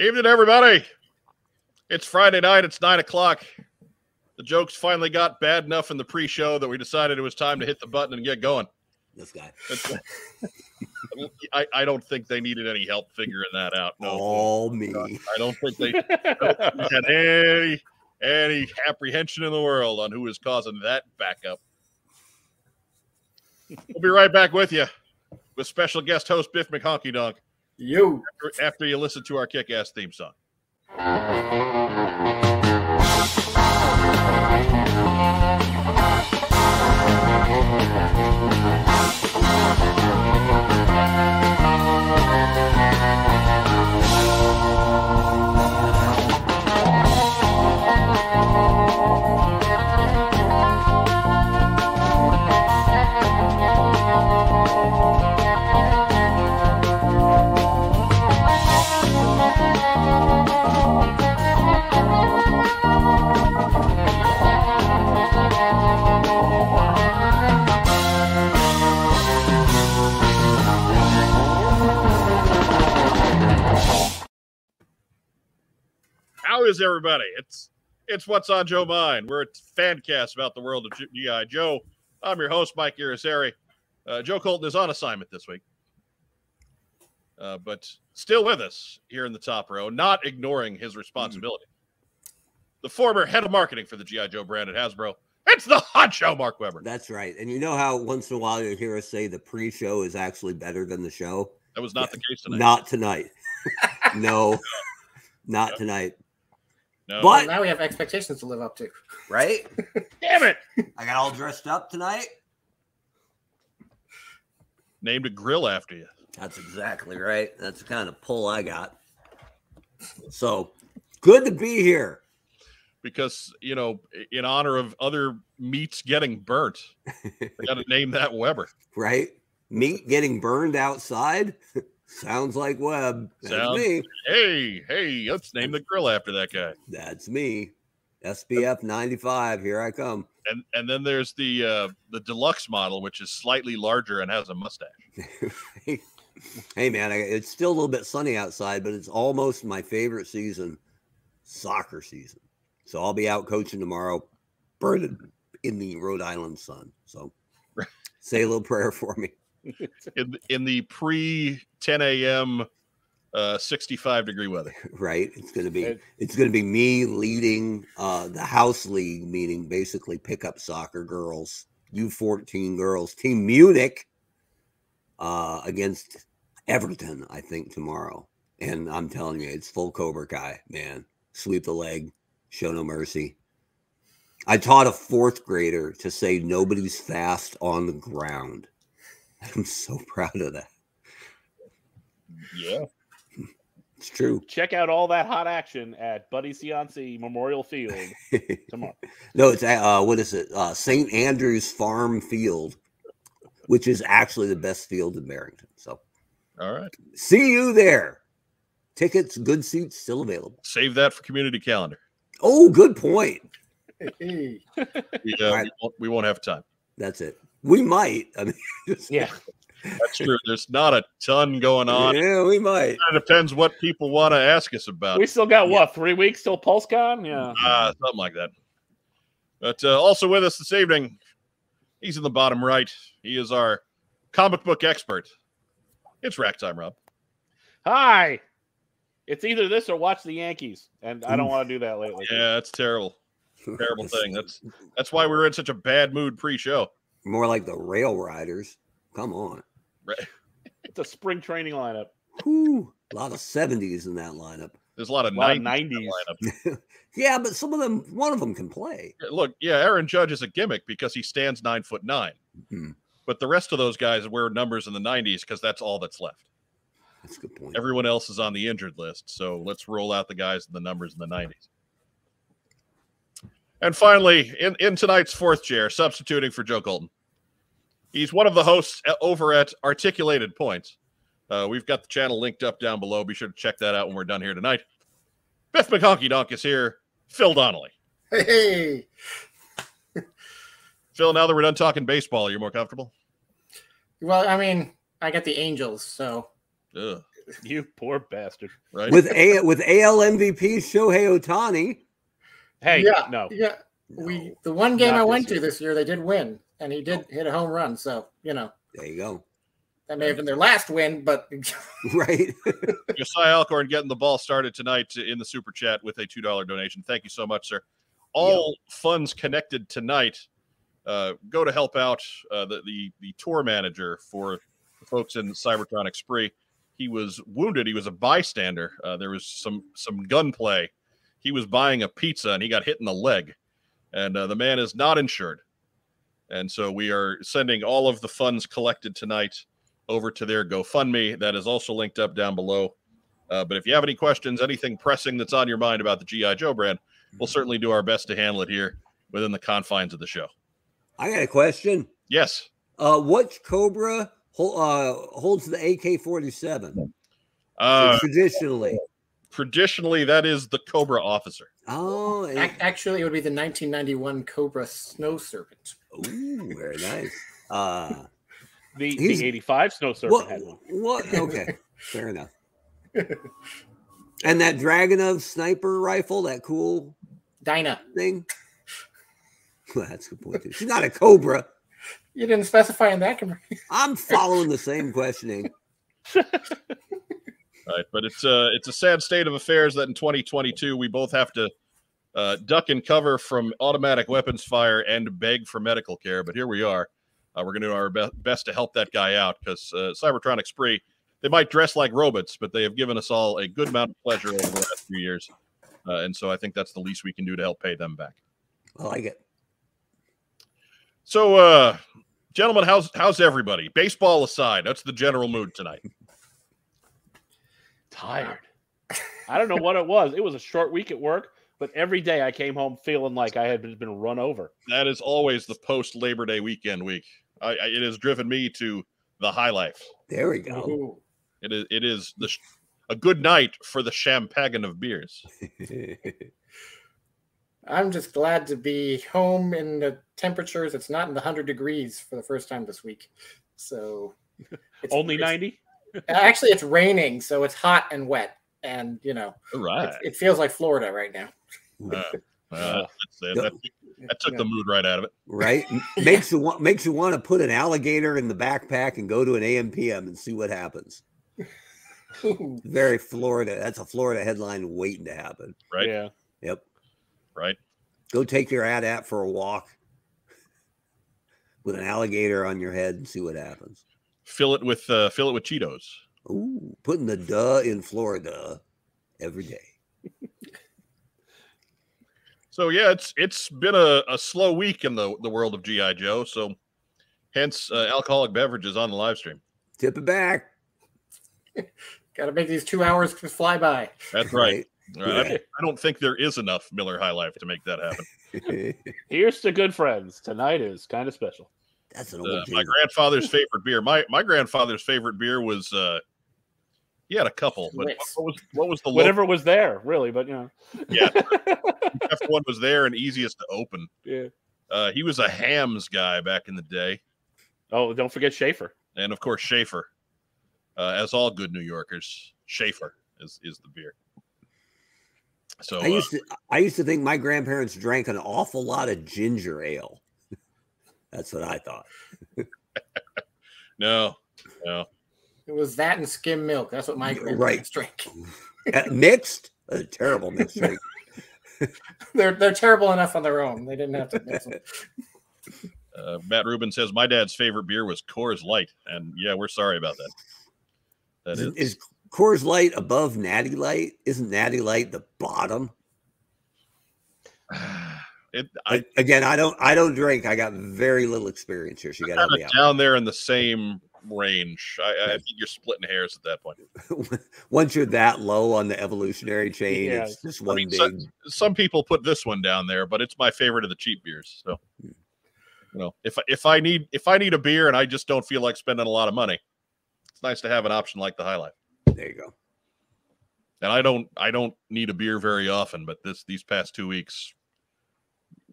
Evening, everybody. It's Friday night. It's 9 o'clock. The jokes finally got bad enough in the pre-show that we decided it was time to hit the button and get going. This guy. I don't think they needed any help figuring that out. No. All me. I don't think they had any apprehension in the world on who was causing that backup. We'll be right back with you with special guest host Biff McHonky-Donk. You after you listen to our kick-ass theme song. Is everybody? It's What's on Joe Mind. We're at FanCast about the world of G.I. Joe. I'm your host, Mike Irizarry. Joe Colton is on assignment this week, but still with us here in the top row, not ignoring his responsibility. The former head of marketing for the G.I. Joe brand at Hasbro. It's the hot show, Mark Weber. That's right. And you know how once in a while you hear us say the pre-show is actually better than the show? That was not the case tonight. Not tonight. No, not tonight. No. But now we have expectations to live up to, right? Damn it! I got all dressed up tonight. Named a grill after you. That's exactly right. That's the kind of pull I got. So good to be here. Because, you know, in honor of other meats getting burnt, I got to name that Weber. Right? Meat getting burned outside. Sounds like Webb. That's me. Hey, let's name the grill after that guy. That's me. SPF 95. Here I come. And then there's the deluxe model, which is slightly larger and has a mustache. Hey, man, it's still a little bit sunny outside, but it's almost my favorite season, soccer season. So I'll be out coaching tomorrow, burning in the Rhode Island sun. So say a little prayer for me. In the pre-10 a.m. 65-degree weather, right? It's gonna be me leading the house league, meaning basically pickup soccer girls, U14 girls, Team Munich against Everton, I think tomorrow. And I'm telling you, it's full Cobra Kai, man. Sweep the leg, show no mercy. I taught a fourth grader to say nobody's fast on the ground. I'm so proud of that. Yeah. It's true. Check out all that hot action at Buddy Cianci Memorial Field tomorrow. No, it's what is it? St. Andrew's Farm Field, which is actually the best field in Barrington. So all right. See you there. Tickets, good seats still available. Save that for community calendar. Oh, good point. Right. we won't have time. That's it. We might. I mean, yeah, that's true. There's not a ton going on. Yeah, we might. It depends what people want to ask us about. We still got, what, 3 weeks till PulseCon? Yeah. Something like that. But also with us this evening, he's in the bottom right. He is our comic book expert. It's Rack Time, Rob. Hi. It's either this or watch the Yankees, and I don't want to do that lately. Yeah, that's terrible. Terrible thing. That's why we were in such a bad mood pre-show. More like the Rail Riders. Come on. Right. It's a spring training lineup. Whew, a lot of 70s in that lineup. There's a lot of 90s. Lineup. Yeah, but one of them can play. Look, yeah, Aaron Judge is a gimmick because he stands 9'9". Mm-hmm. But the rest of those guys wear numbers in the 90s because that's all that's left. That's a good point. Everyone else is on the injured list, so let's roll out the guys in the numbers in the 90s. And finally, in tonight's fourth chair, substituting for Joe Colton, he's one of the hosts over at Articulated Points. We've got the channel linked up down below. Be sure to check that out when we're done here tonight. Biff McHonky-Donk is here. Phil Donnelly. Hey. Phil, now that we're done talking baseball, are you more comfortable? Well, I mean, I got the Angels, so You poor bastard. Right? With AL MVP Shohei Ohtani. Hey, yeah, no. Yeah. No, we the one game I went to this year, they did win, and he did hit a home run. So, you know. There you go. That may have been their last win, but right. Josiah Alcorn getting the ball started tonight in the Super Chat with a $2 donation. Thank you so much, sir. All funds connected tonight go to help out the tour manager for the folks in Cybertronic Spree. He was wounded. He was a bystander. There was some gunplay. He was buying a pizza, and he got hit in the leg. And the man is not insured. And so we are sending all of the funds collected tonight over to their GoFundMe. That is also linked up down below. But if you have any questions, anything pressing that's on your mind about the G.I. Joe brand, we'll certainly do our best to handle it here within the confines of the show. I got a question. Yes. What Cobra holds the AK-47? So traditionally. Traditionally, that is the Cobra officer. Oh, actually, it would be the 1991 Cobra Snow Serpent. Ooh, very nice. The 85 Snow Serpent had one. What? Okay, fair enough. And that Dragunov sniper rifle, that cool Dinah thing. Well, that's a good point, too. She's not a Cobra. You didn't specify in that commercial. I'm following the same questioning. Right, but it's a sad state of affairs that in 2022 we both have to duck and cover from automatic weapons fire and beg for medical care. But here we are. We're going to do our best to help that guy out because Cybertronic Spree, they might dress like robots, but they have given us all a good amount of pleasure over the last few years. And so I think that's the least we can do to help pay them back. I like it. So, gentlemen, how's everybody? Baseball aside, that's the general mood tonight. Tired. I don't know what it was. It was a short week at work, but every day I came home feeling like I had been run over. That is always the post-Labor Day weekend week. It has driven me to the high life. There we go. Ooh. It is a good night for the champagne of beers. I'm just glad to be home in the temperatures. It's not in the 100 degrees for the first time this week. So it's only 90? Actually, it's raining, so it's hot and wet, and you know, right. It feels like Florida right now. That took the mood right out of it. Right, makes you want to put an alligator in the backpack and go to an AMPM and see what happens. Very Florida. That's a Florida headline waiting to happen. Right. Yeah. Yep. Right. Go take your AT-AT for a walk with an alligator on your head and see what happens. Fill it with Cheetos. Ooh, putting the duh in Florida every day. So yeah, it's been a slow week in the world of G.I. Joe. So hence alcoholic beverages on the live stream. Tip it back. Got to make these 2 hours fly by. That's right. Right. Yeah. I don't think there is enough Miller High Life to make that happen. Here's to good friends. Tonight is kind of special. That's an old my grandfather's favorite beer. My grandfather's favorite beer was he had a couple, but what was the whatever was there really, but you know, yeah, F1 was there and easiest to open. Yeah, he was a hams guy back in the day. Oh, don't forget Schaefer, and of course Schaefer, as all good New Yorkers, Schaefer is the beer. So I used to think my grandparents drank an awful lot of ginger ale. That's what I thought. No. It was that and skim milk. That's what my grandparents drink. Mixed? That's a terrible mixed drink. They're terrible enough on their own. They didn't have to mix them. Matt Rubin says, my dad's favorite beer was Coors Light. And yeah, we're sorry about that. Is Coors Light above Natty Light? Isn't Natty Light the bottom? I don't drink. I got very little experience here. She got kind of down there in the same range. I think you're splitting hairs at that point. Once you're that low on the evolutionary chain, yeah. It's just one big. Some people put this one down there, but it's my favorite of the cheap beers. So, you know, if I need a beer and I just don't feel like spending a lot of money, it's nice to have an option like the High Life. There you go. And I don't need a beer very often, but these past 2 weeks.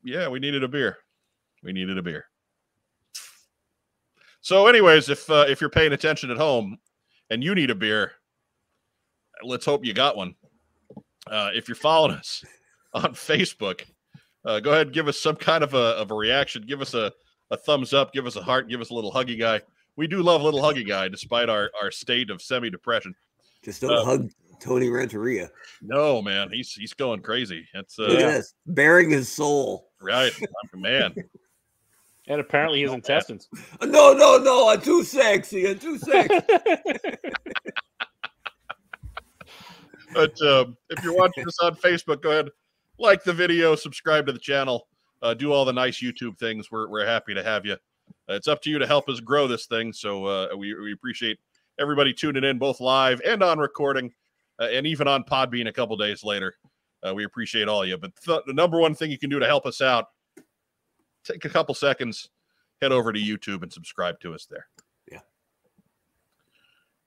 Yeah, we needed a beer. So anyways, if you're paying attention at home and you need a beer, let's hope you got one. If you're following us on Facebook, go ahead and give us some kind of a reaction. Give us a thumbs up. Give us a heart. Give us a little huggy guy. We do love little huggy guy, despite our state of semi-depression. Just don't hug Tony Renteria. No, man. He's going crazy. It's look at this, bearing his soul. Right. I'm a man. And apparently his intestines. No. I'm too sexy. But if you're watching this on Facebook, go ahead, like the video, subscribe to the channel, do all the nice YouTube things. We're happy to have you. It's up to you to help us grow this thing. So we appreciate everybody tuning in, both live and on recording, and even on Podbean a couple days later. We appreciate all of you. But the number one thing you can do to help us out, take a couple seconds, head over to YouTube and subscribe to us there. Yeah.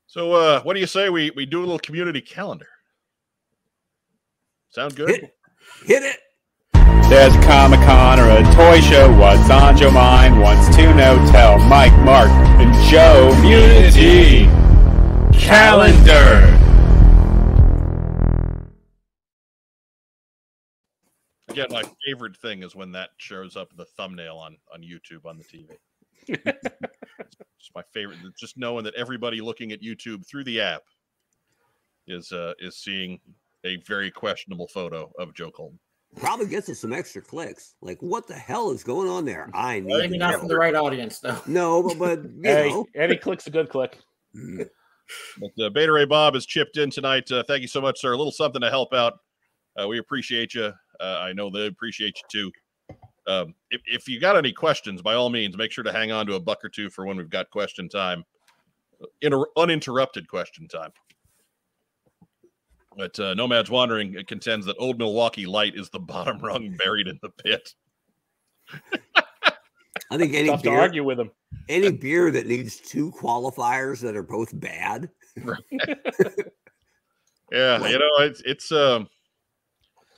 So what do you say we do a little community calendar? Sound good? Hit it. There's a Comic-Con or a toy show. What's on your mind? Wants to know, tell Mike, Mark, and Joe. Community calendar. Again, my favorite thing is when that shows up the thumbnail on YouTube on the TV. It's my favorite. Just knowing that everybody looking at YouTube through the app is seeing a very questionable photo of Joe Colton. Probably gets us some extra clicks. Like, what the hell is going on there? I know. Maybe not from the right audience, though. No, but you know. Any click's a good click. But Beta Ray Bob has chipped in tonight. Thank you so much, sir. A little something to help out. We appreciate you. I know they appreciate you, too. If you got any questions, by all means, make sure to hang on to a buck or two for when we've got question time. Uninterrupted question time. But Nomad's Wandering contends that Old Milwaukee Light is the bottom rung buried in the pit. I think any beer, to argue with him. Any beer that needs two qualifiers that are both bad. Right. Yeah,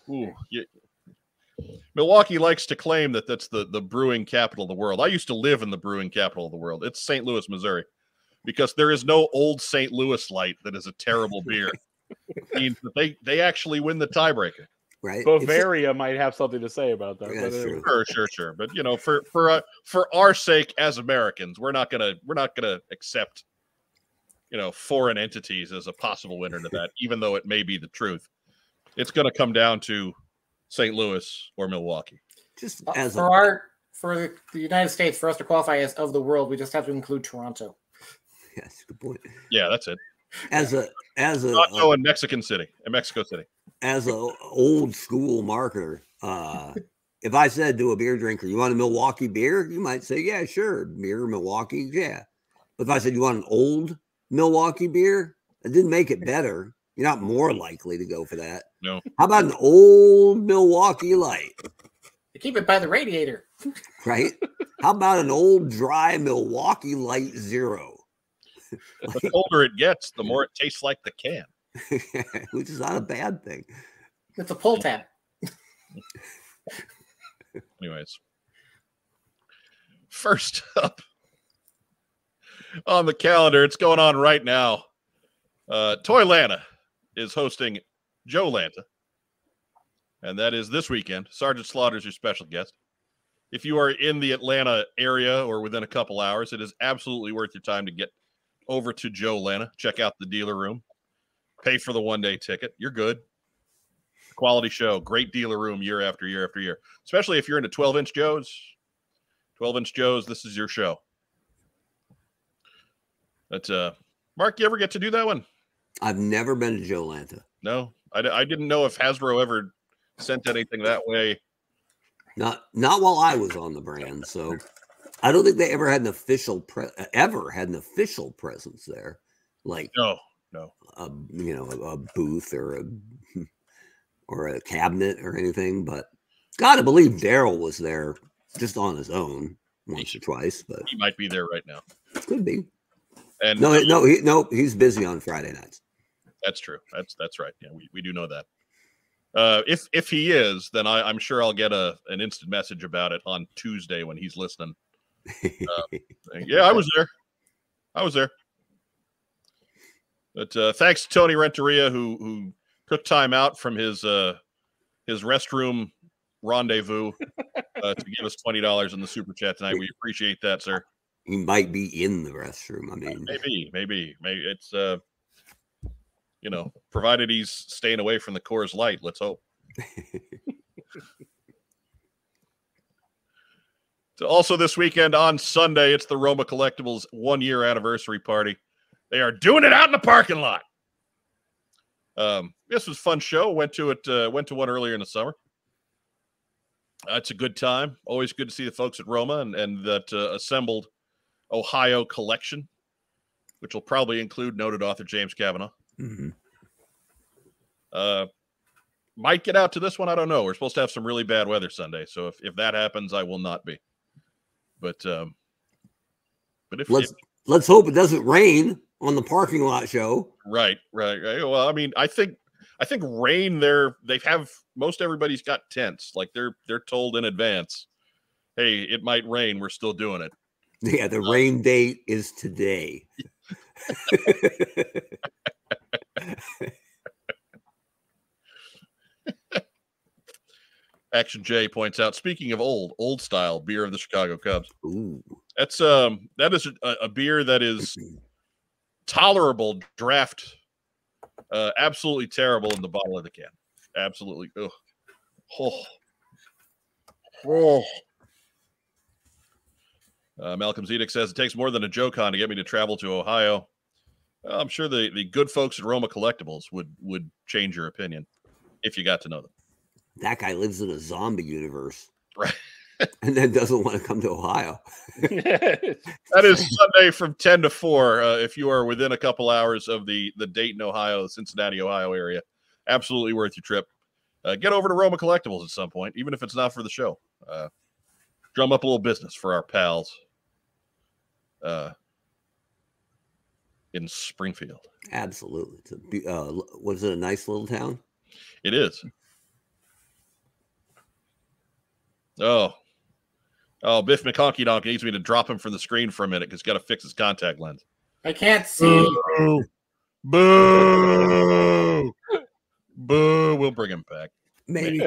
you know, Milwaukee likes to claim that that's the brewing capital of the world. I used to live in the brewing capital of the world. It's St. Louis, Missouri, because there is no Old St. Louis Light that is a terrible beer. Means that they actually win the tiebreaker. Right. Bavaria might have something to say about that. Yeah, sure. But you know, for our sake as Americans, we're not gonna accept, you know, foreign entities as a possible winner to that, even though it may be the truth. It's gonna come down to St. Louis or Milwaukee. Just as for the United States, for us to qualify as of the world, we just have to include Toronto. Yeah, that's a good point. Yeah, that's it. As a in Mexico City, as an old school marketer, if I said to a beer drinker, "You want a Milwaukee beer?" you might say, "Yeah, sure, beer Milwaukee, yeah." But if I said, "You want an old Milwaukee beer?" it didn't make it better. You're not more likely to go for that. No. How about an old Milwaukee Light? You keep it by the radiator, right? How about an old dry Milwaukee Light Zero? The older it gets, the more it tastes like the can. Which is not a bad thing. It's a pull tab. Anyways. First up on the calendar, it's going on right now. Toylanta is hosting Joe Lanta. And that is this weekend. Sergeant Slaughter is your special guest. If you are in the Atlanta area or within a couple hours, it is absolutely worth your time to get over to Joe Lanta, check out the dealer room, pay for the one-day ticket. You're good. Quality show, great dealer room year after year after year, especially if you're into 12-inch Joes. 12-inch Joes, this is your show. But, Mark, you ever get to do that one? I've never been to Joe Lanta. No? I didn't know if Hasbro ever sent anything that way. Not while I was on the brand, so... I don't think they ever had an official presence there, like no, a booth or a cabinet or anything. But gotta believe Daryl was there just on his own once or twice. But he might be there right now. Could be. And he's busy on Friday nights. That's true. That's right. Yeah, we do know that. If he is, then I'm sure I'll get an instant message about it on Tuesday when he's listening. Yeah, I was there. But thanks to Tony Renteria, who took time out from his restroom rendezvous to give us $20 in the super chat tonight. We appreciate that, sir. He might be in the restroom. I mean, maybe it's you know, provided he's staying away from the Coors Light. Let's hope. So also this weekend on Sunday, it's the Roma Collectibles 1-year anniversary party. They are doing it out in the parking lot. This was a fun show. Went to one earlier in the summer. It's a good time. Always good to see the folks at Roma and that assembled Ohio collection, which will probably include noted author James Kavanaugh. Mm-hmm. Might get out to this one. I don't know. We're supposed to have some really bad weather Sunday, so if that happens, I will not be. But if let's hope it doesn't rain on the parking lot show. Right. Well, I mean, I think rain there, most everybody's got tents. Like they're told in advance, hey, it might rain. We're still doing it. Yeah, the rain date is today. Action J points out, speaking of old style beer of the Chicago Cubs. Ooh. That's that is a beer that is tolerable draft. Absolutely terrible in the bottle of the can. Absolutely. Ugh. Oh. Malcolm Zedek says, it takes more than a Joe-Con to get me to travel to Ohio. I'm sure the good folks at Roma Collectibles would change your opinion if you got to know them. That guy lives in a zombie universe. Right. And then doesn't want to come to Ohio. That is Sunday from 10 to 4. If you are within a couple hours of the Dayton, Ohio, Cincinnati, Ohio area, absolutely worth your trip. Get over to Roma Collectibles at some point, even if it's not for the show. Drum up a little business for our pals in Springfield. Absolutely. It's was it a nice little town? It is. Oh, Biff McConkie Donk needs me to drop him from the screen for a minute because he's got to fix his contact lens. I can't see. Boo. Boo. Boo. We'll bring him back. Maybe.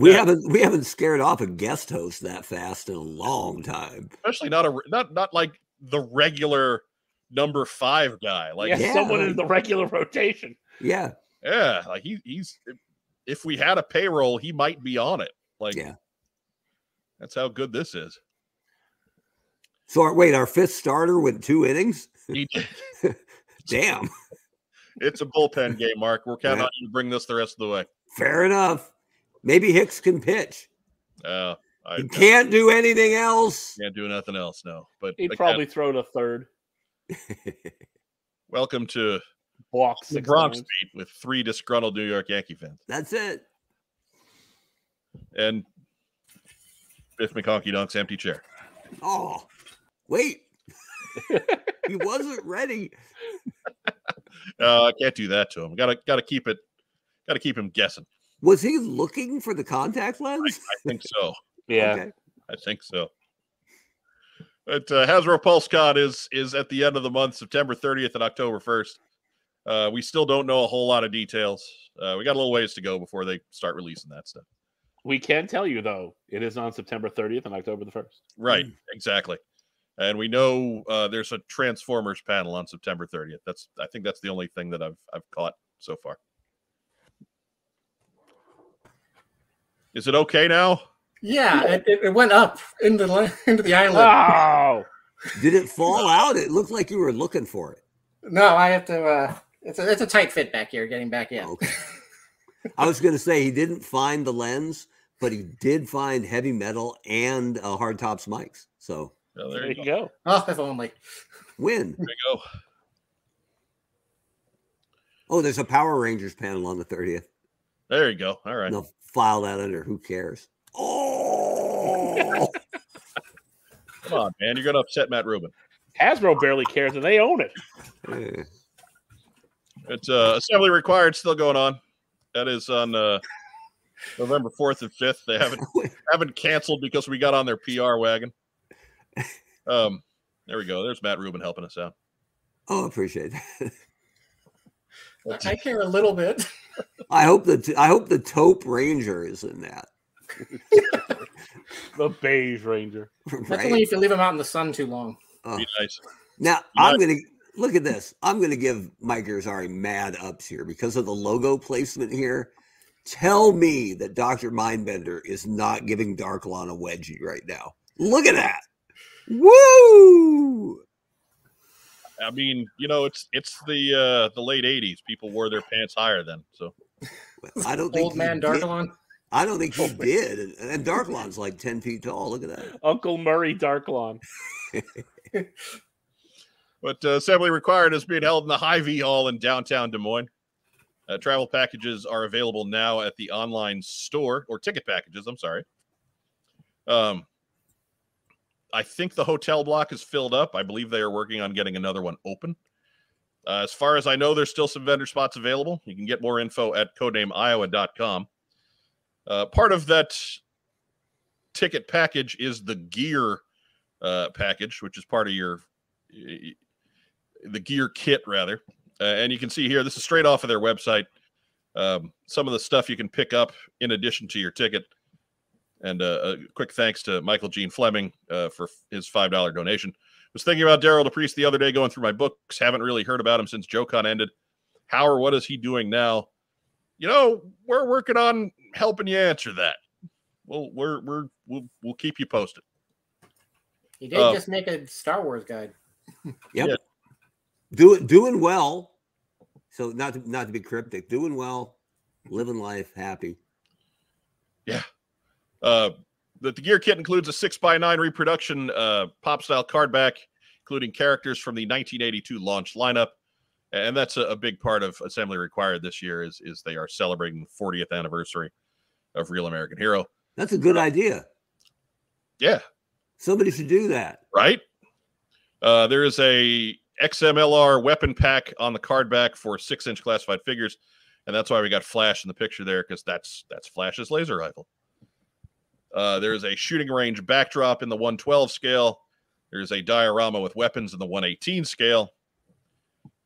We haven't scared off a guest host that fast in a long time. Especially not like the regular number 5 guy. Like someone in the regular rotation. Yeah. Yeah. Like he's if we had a payroll, he might be on it. Like, that's how good this is. So, our fifth starter went 2 innings? He did. Damn. It's a bullpen game, Mark. We're counting on you to bring this the rest of the way. Fair enough. Maybe Hicks can pitch. He can't do anything else. Can't do nothing else, no. But he'd probably throw to 3rd. Welcome to the Bronx beat with 3 disgruntled New York Yankee fans. That's it. And Biff McConkie Dunk's empty chair. Oh, wait. He wasn't ready. I can't do that to him. Gotta keep him guessing. Was he looking for the contact lens? I think so. Yeah. Okay. I think so. But Hasbro PulseCon is at the end of the month, September 30th and October 1st. We still don't know a whole lot of details. We got a little ways to go before they start releasing that stuff. We can tell you, though, it is on September 30th and October the 1st. Right, exactly. And we know there's a Transformers panel on September 30th. I think that's the only thing that I've caught so far. Is it okay now? Yeah, it went up into the island. Wow! Did it fall out? It looked like you were looking for it. No, I have to. It's a tight fit back here, getting back in. Okay. I was going to say he didn't find the lens, but he did find heavy metal and Hard Tops mics. So there you go. Oh, if only. Win. There you go. Oh, there's a Power Rangers panel on the 30th. There you go. All right. They'll file that under. Who cares? Oh. Come on, man. You're going to upset Matt Rubin. Hasbro barely cares, and they own it. It's Assembly Required still going on. That is on November 4th and 5th. They haven't canceled because we got on their PR wagon. There we go. There's Matt Rubin helping us out. Oh, appreciate that. Well, I care a little bit. I hope the taupe ranger is in that. The beige ranger. Right? That's only if you leave him out in the sun too long. Oh. Be nice. Now I'm going to look at this. I'm going to give Mike Irizarry mad ups here because of the logo placement here. Tell me that Dr. Mindbender is not giving Darklon a wedgie right now. Look at that. Woo! I mean, you know, it's the late 80s. People wore their pants higher then. So I don't think old man Darklon. I don't think he did. And Darklon's like 10 feet tall. Look at that. Uncle Murray Darklon. But assembly required is being held in the Hy-Vee Hall in downtown Des Moines. Travel packages are available now at the online store, or ticket packages, I'm sorry. I think the hotel block is filled up. I believe they are working on getting another one open. As far as I know, there's still some vendor spots available. You can get more info at codenameiowa.com. Part of that ticket package is the gear package, which is part of the gear kit, rather. And you can see here, this is straight off of their website. Some of the stuff you can pick up in addition to your ticket. And a quick thanks to Michael Gene Fleming for his $5 donation. Was thinking about Darryl DePriest the other day going through my books. Haven't really heard about him since JoeCon ended. Howard, what is he doing now? You know, we're working on helping you answer that. We'll keep you posted. He did just make a Star Wars guide. Yep. Yeah. Doing well. So not to be cryptic, doing well, living life, happy. Yeah. The gear kit includes a 6x9 reproduction pop style card back, including characters from the 1982 launch lineup. And that's a big part of Assembly Required this year is they are celebrating the 40th anniversary of Real American Hero. That's a good idea. Yeah. Somebody should do that. Right? There is a XMLR weapon pack on the card back for 6-inch classified figures. And that's why we got Flash in the picture there, because that's Flash's laser rifle. There is a shooting range backdrop in the 112 scale. There's a diorama with weapons in the 118 scale.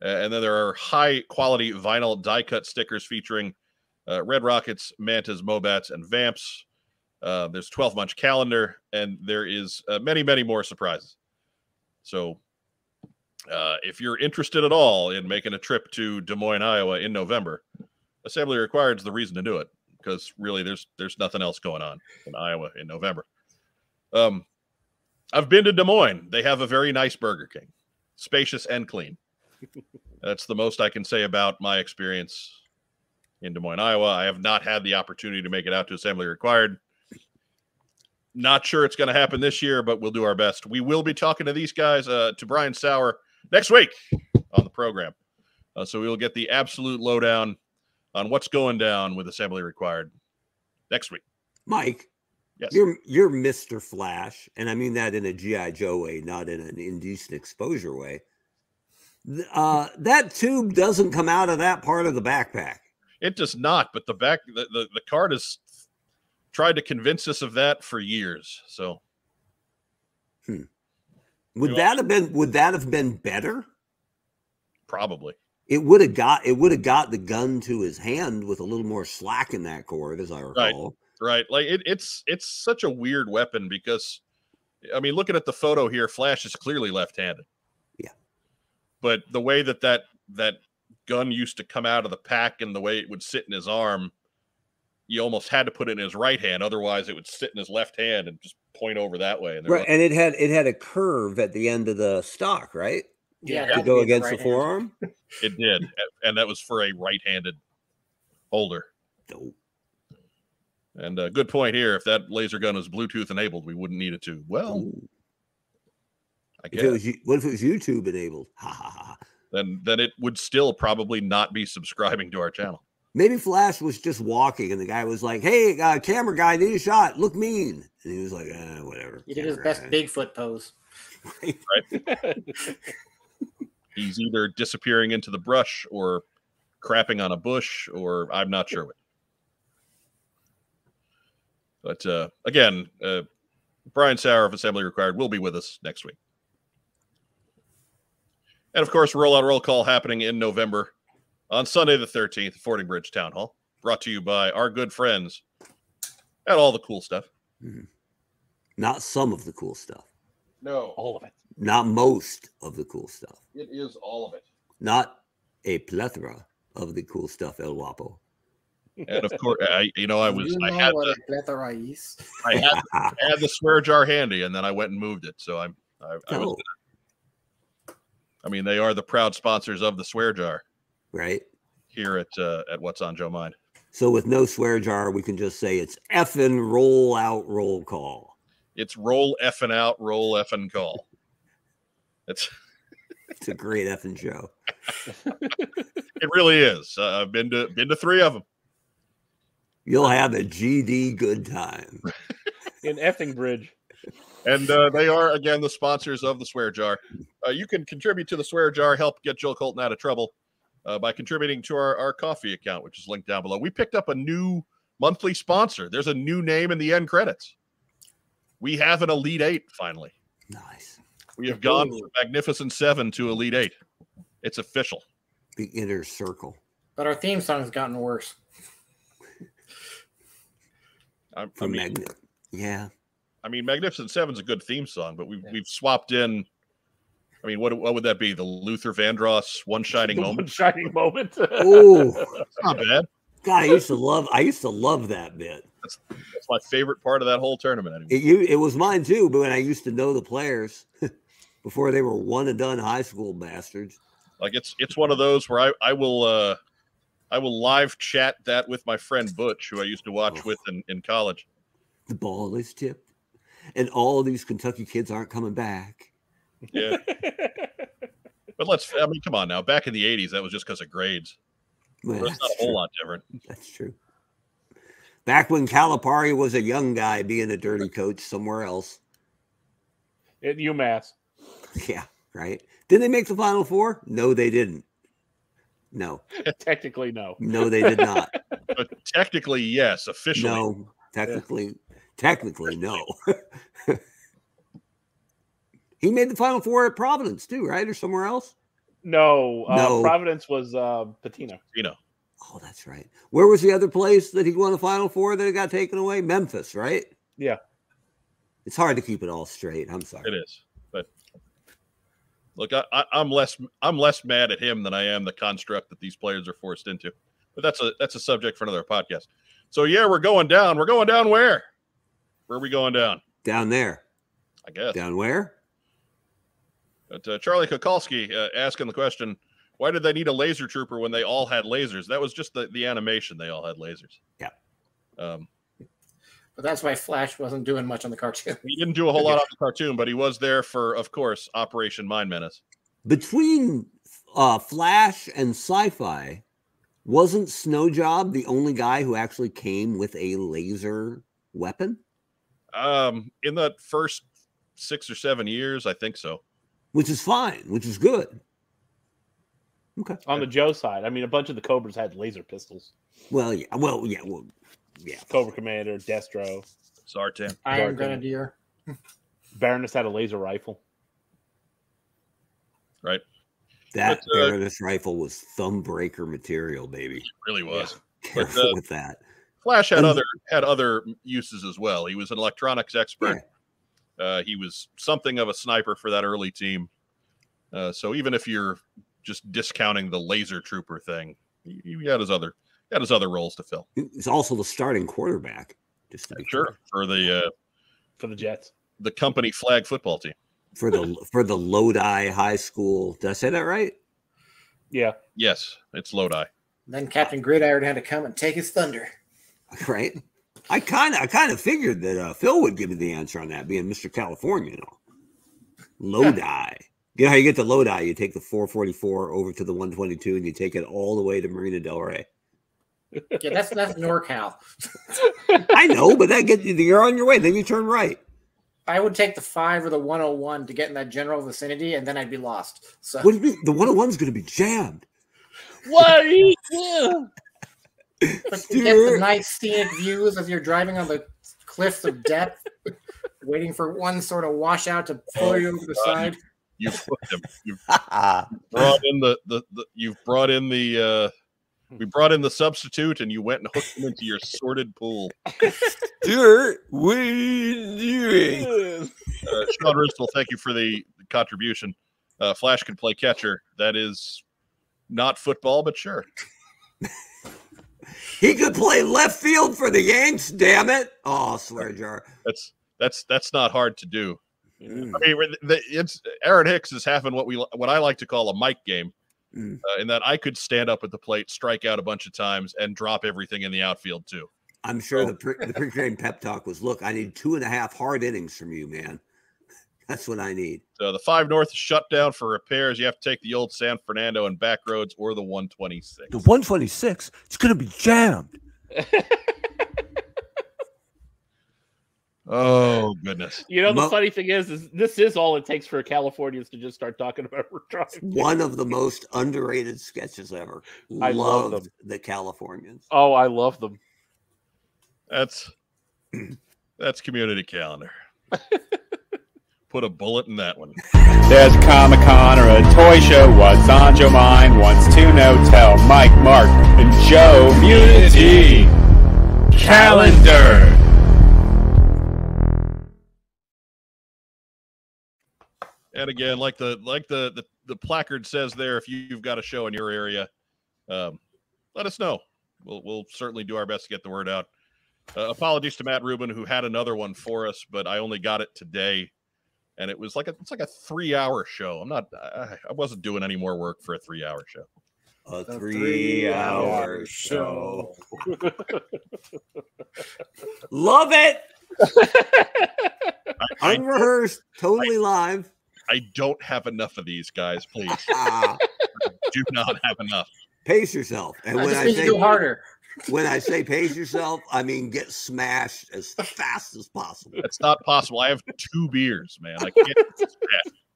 And then there are high-quality vinyl die-cut stickers featuring Red Rockets, Mantas, Mobats, and Vamps. There's 12-month calendar, and there is many, many more surprises. So if you're interested at all in making a trip to Des Moines, Iowa in November, Assembly Required is the reason to do it, because really there's nothing else going on in Iowa in November. I've been to Des Moines. They have a very nice Burger King, spacious and clean. That's the most I can say about my experience in Des Moines, Iowa. I have not had the opportunity to make it out to Assembly Required. Not sure it's going to happen this year, but we'll do our best. We will be talking to these guys, to Brian Sauer, next week on the program. So we will get the absolute lowdown on what's going down with Assembly Required next week. Mike, yes. You're Mr. Flash, and I mean that in a G.I. Joe way, not in an indecent exposure way. That tube doesn't come out of that part of the backpack. It does not, but the card has tried to convince us of that for years. So Would that have been better? Probably. It would have got the gun to his hand with a little more slack in that cord, as I recall. Right. Like it's such a weird weapon because, I mean, looking at the photo here, Flash is clearly left-handed. But the way that gun used to come out of the pack and the way it would sit in his arm, you almost had to put it in his right hand. Otherwise, it would sit in his left hand and just point over that way. And right, like, and it had a curve at the end of the stock, right? Yeah. To go against the forearm? It did. And that was for a right-handed holder. Dope. And a good point here. If that laser gun was Bluetooth-enabled, we wouldn't need it to. Well... Ooh. What if it was YouTube enabled? Then it would still probably not be subscribing to our channel. Maybe Flash was just walking, and the guy was like, "Hey, camera guy, need a shot. Look mean." And he was like, "Whatever." He did his best Bigfoot pose. Right? He's either disappearing into the brush, or crapping on a bush, or I'm not sure what. But again, Brian Sauer of Assembly Required will be with us next week. And, of course, Rollout Roll Call happening in November on Sunday the 13th at Fording Bridge Town Hall, brought to you by our good friends at All the Cool Stuff. Mm-hmm. Not some of the cool stuff. No. All of it. Not most of the cool stuff. It is all of it. Not a plethora of the cool stuff, El Guapo. And of course, I had the swear jar handy, and then I went and moved it. So I mean, they are the proud sponsors of the swear jar, right? Here at What's on Joe Mind. So with no swear jar, we can just say it's effing roll out, roll call. It's roll effing out, roll effing call. It's a great effing show. It really is. I've been to three of them. You'll have a GD good time in Effing Bridge. And they are, again, the sponsors of the Swear Jar. You can contribute to the Swear Jar, help get Jill Colton out of trouble by contributing to our coffee account, which is linked down below. We picked up a new monthly sponsor. There's a new name in the end credits. We have an Elite Eight, finally. Nice. We have gone from Magnificent Seven to Elite Eight. It's official. The inner circle. But our theme song's gotten worse. I mean, Magnificent Seven's a good theme song, but we've swapped in. I mean, what would that be? The Luther Vandross "One Shining Moment." One Shining Moment. Oh, not bad. God, I used to love that bit. That's my favorite part of that whole tournament. Anyway. It was mine too, but when I used to know the players before they were one and done high school bastards. Like it's one of those where I will live chat that with my friend Butch, who I used to watch with in college. The ball is tipped, and all these Kentucky kids aren't coming back. Yeah. But I mean, come on now. Back in the 80s, that was just because of grades. Well, so it's not a whole lot different. That's true. Back when Calipari was a young guy being a dirty coach somewhere else. At UMass. Yeah, right. Did they make the Final Four? No, they didn't. No. Technically, no. No, they did not. But technically, yes. Officially. No. Technically, yeah. Technically, no. He made the Final Four at Providence, too, right? Or somewhere else? No. No. Providence was Patino. Patino. Oh, that's right. Where was the other place that he won the Final Four that it got taken away? Memphis, right? Yeah. It's hard to keep it all straight. I'm sorry. It is. But look, I'm less mad at him than I am the construct that these players are forced into. But that's a subject for another podcast. So yeah, we're going down. We're going down where? Where are we going down? Down there, I guess. Down where? But Charlie Kokolski asking the question: why did they need a laser trooper when they all had lasers? That was just the animation. They all had lasers. Yeah. But that's why Flash wasn't doing much on the cartoon. He didn't do a whole lot on the cartoon, but he was there for, of course, Operation Mind Menace. Between Flash and Sci-Fi, wasn't Snowjob the only guy who actually came with a laser weapon? In the first 6 or 7 years, I think so. Which is fine, which is good. Okay. On the Joe side, I mean, a bunch of the Cobras had laser pistols. Well, yeah. Well, yeah. Well, yeah. Cobra Commander, Destro, Zartan, Iron Grenadier. Baroness had a laser rifle. Right. That Baroness rifle was thumb-breaker material, baby. It really was. Yeah. Careful with that. Flash had other uses as well. He was an electronics expert. Yeah. He was something of a sniper for that early team. So even if you're just discounting the laser trooper thing, he had his other roles to fill. He's also the starting quarterback. Just to be sure for the Jets, the company flag football team. For the Lodi High School. Did I say that right? Yeah. Yes, it's Lodi. And then Captain Gridiron had to come and take his thunder. Right. I kind of figured that Phil would give me the answer on that, being Mr. California. You know. Lodi. You know how you get to Lodi? You take the 444 over to the 122, and you take it all the way to Marina Del Rey. Yeah, that's NorCal. I know, but you're on your way. Then you turn right. I would take the 5 or the 101 to get in that general vicinity, and then I'd be lost. So what do you mean? The 101's going to be jammed. What are you doing? But you get the nice scenic views as you're driving on the cliffs of death, waiting for one sort of washout to pull you over the side. You've flipped him. You've brought in the you've brought in the we brought in the substitute, and you went and hooked him into your sordid pool. Stuart, what are you doing? Sean Ristel, thank you for the contribution. Flash can play catcher. That is not football, but sure. He could play left field for the Yanks, damn it. Oh, swear jar. That's not hard to do. Mm. I mean, it's Aaron Hicks is having what I like to call a mic game. Mm. In that I could stand up at the plate, strike out a bunch of times, and drop everything in the outfield too. I'm sure the pre-game pep talk was, look, I need 2.5 hard innings from you, man. That's what I need. So the 5 North is shut down for repairs. You have to take the old San Fernando and back roads or the 126. The 126? It's going to be jammed. Oh, goodness. You know, the funny thing is this is all it takes for Californians to just start talking about driving. One of the most underrated sketches ever. I love the Californians. Oh, I love them. That's community calendar. Put a bullet in that one. There's Comic-Con or a toy show. What's on your mind? Wants to know, tell Mike, Mark, and Joe. Community calendar. And again, like the placard says there, if you've got a show in your area, let us know. We'll certainly do our best to get the word out. Apologies to Matt Rubin, who had another one for us, but I only got it today, and it was like a 3-hour show. I wasn't doing any more work for a 3-hour show. A 3-hour show. Love it. Unrehearsed, totally live. I don't have enough of these guys, please. Do not have enough. Pace yourself. And when I say harder, when I say pace yourself, I mean get smashed as fast as possible. That's not possible. I have 2 beers, man. I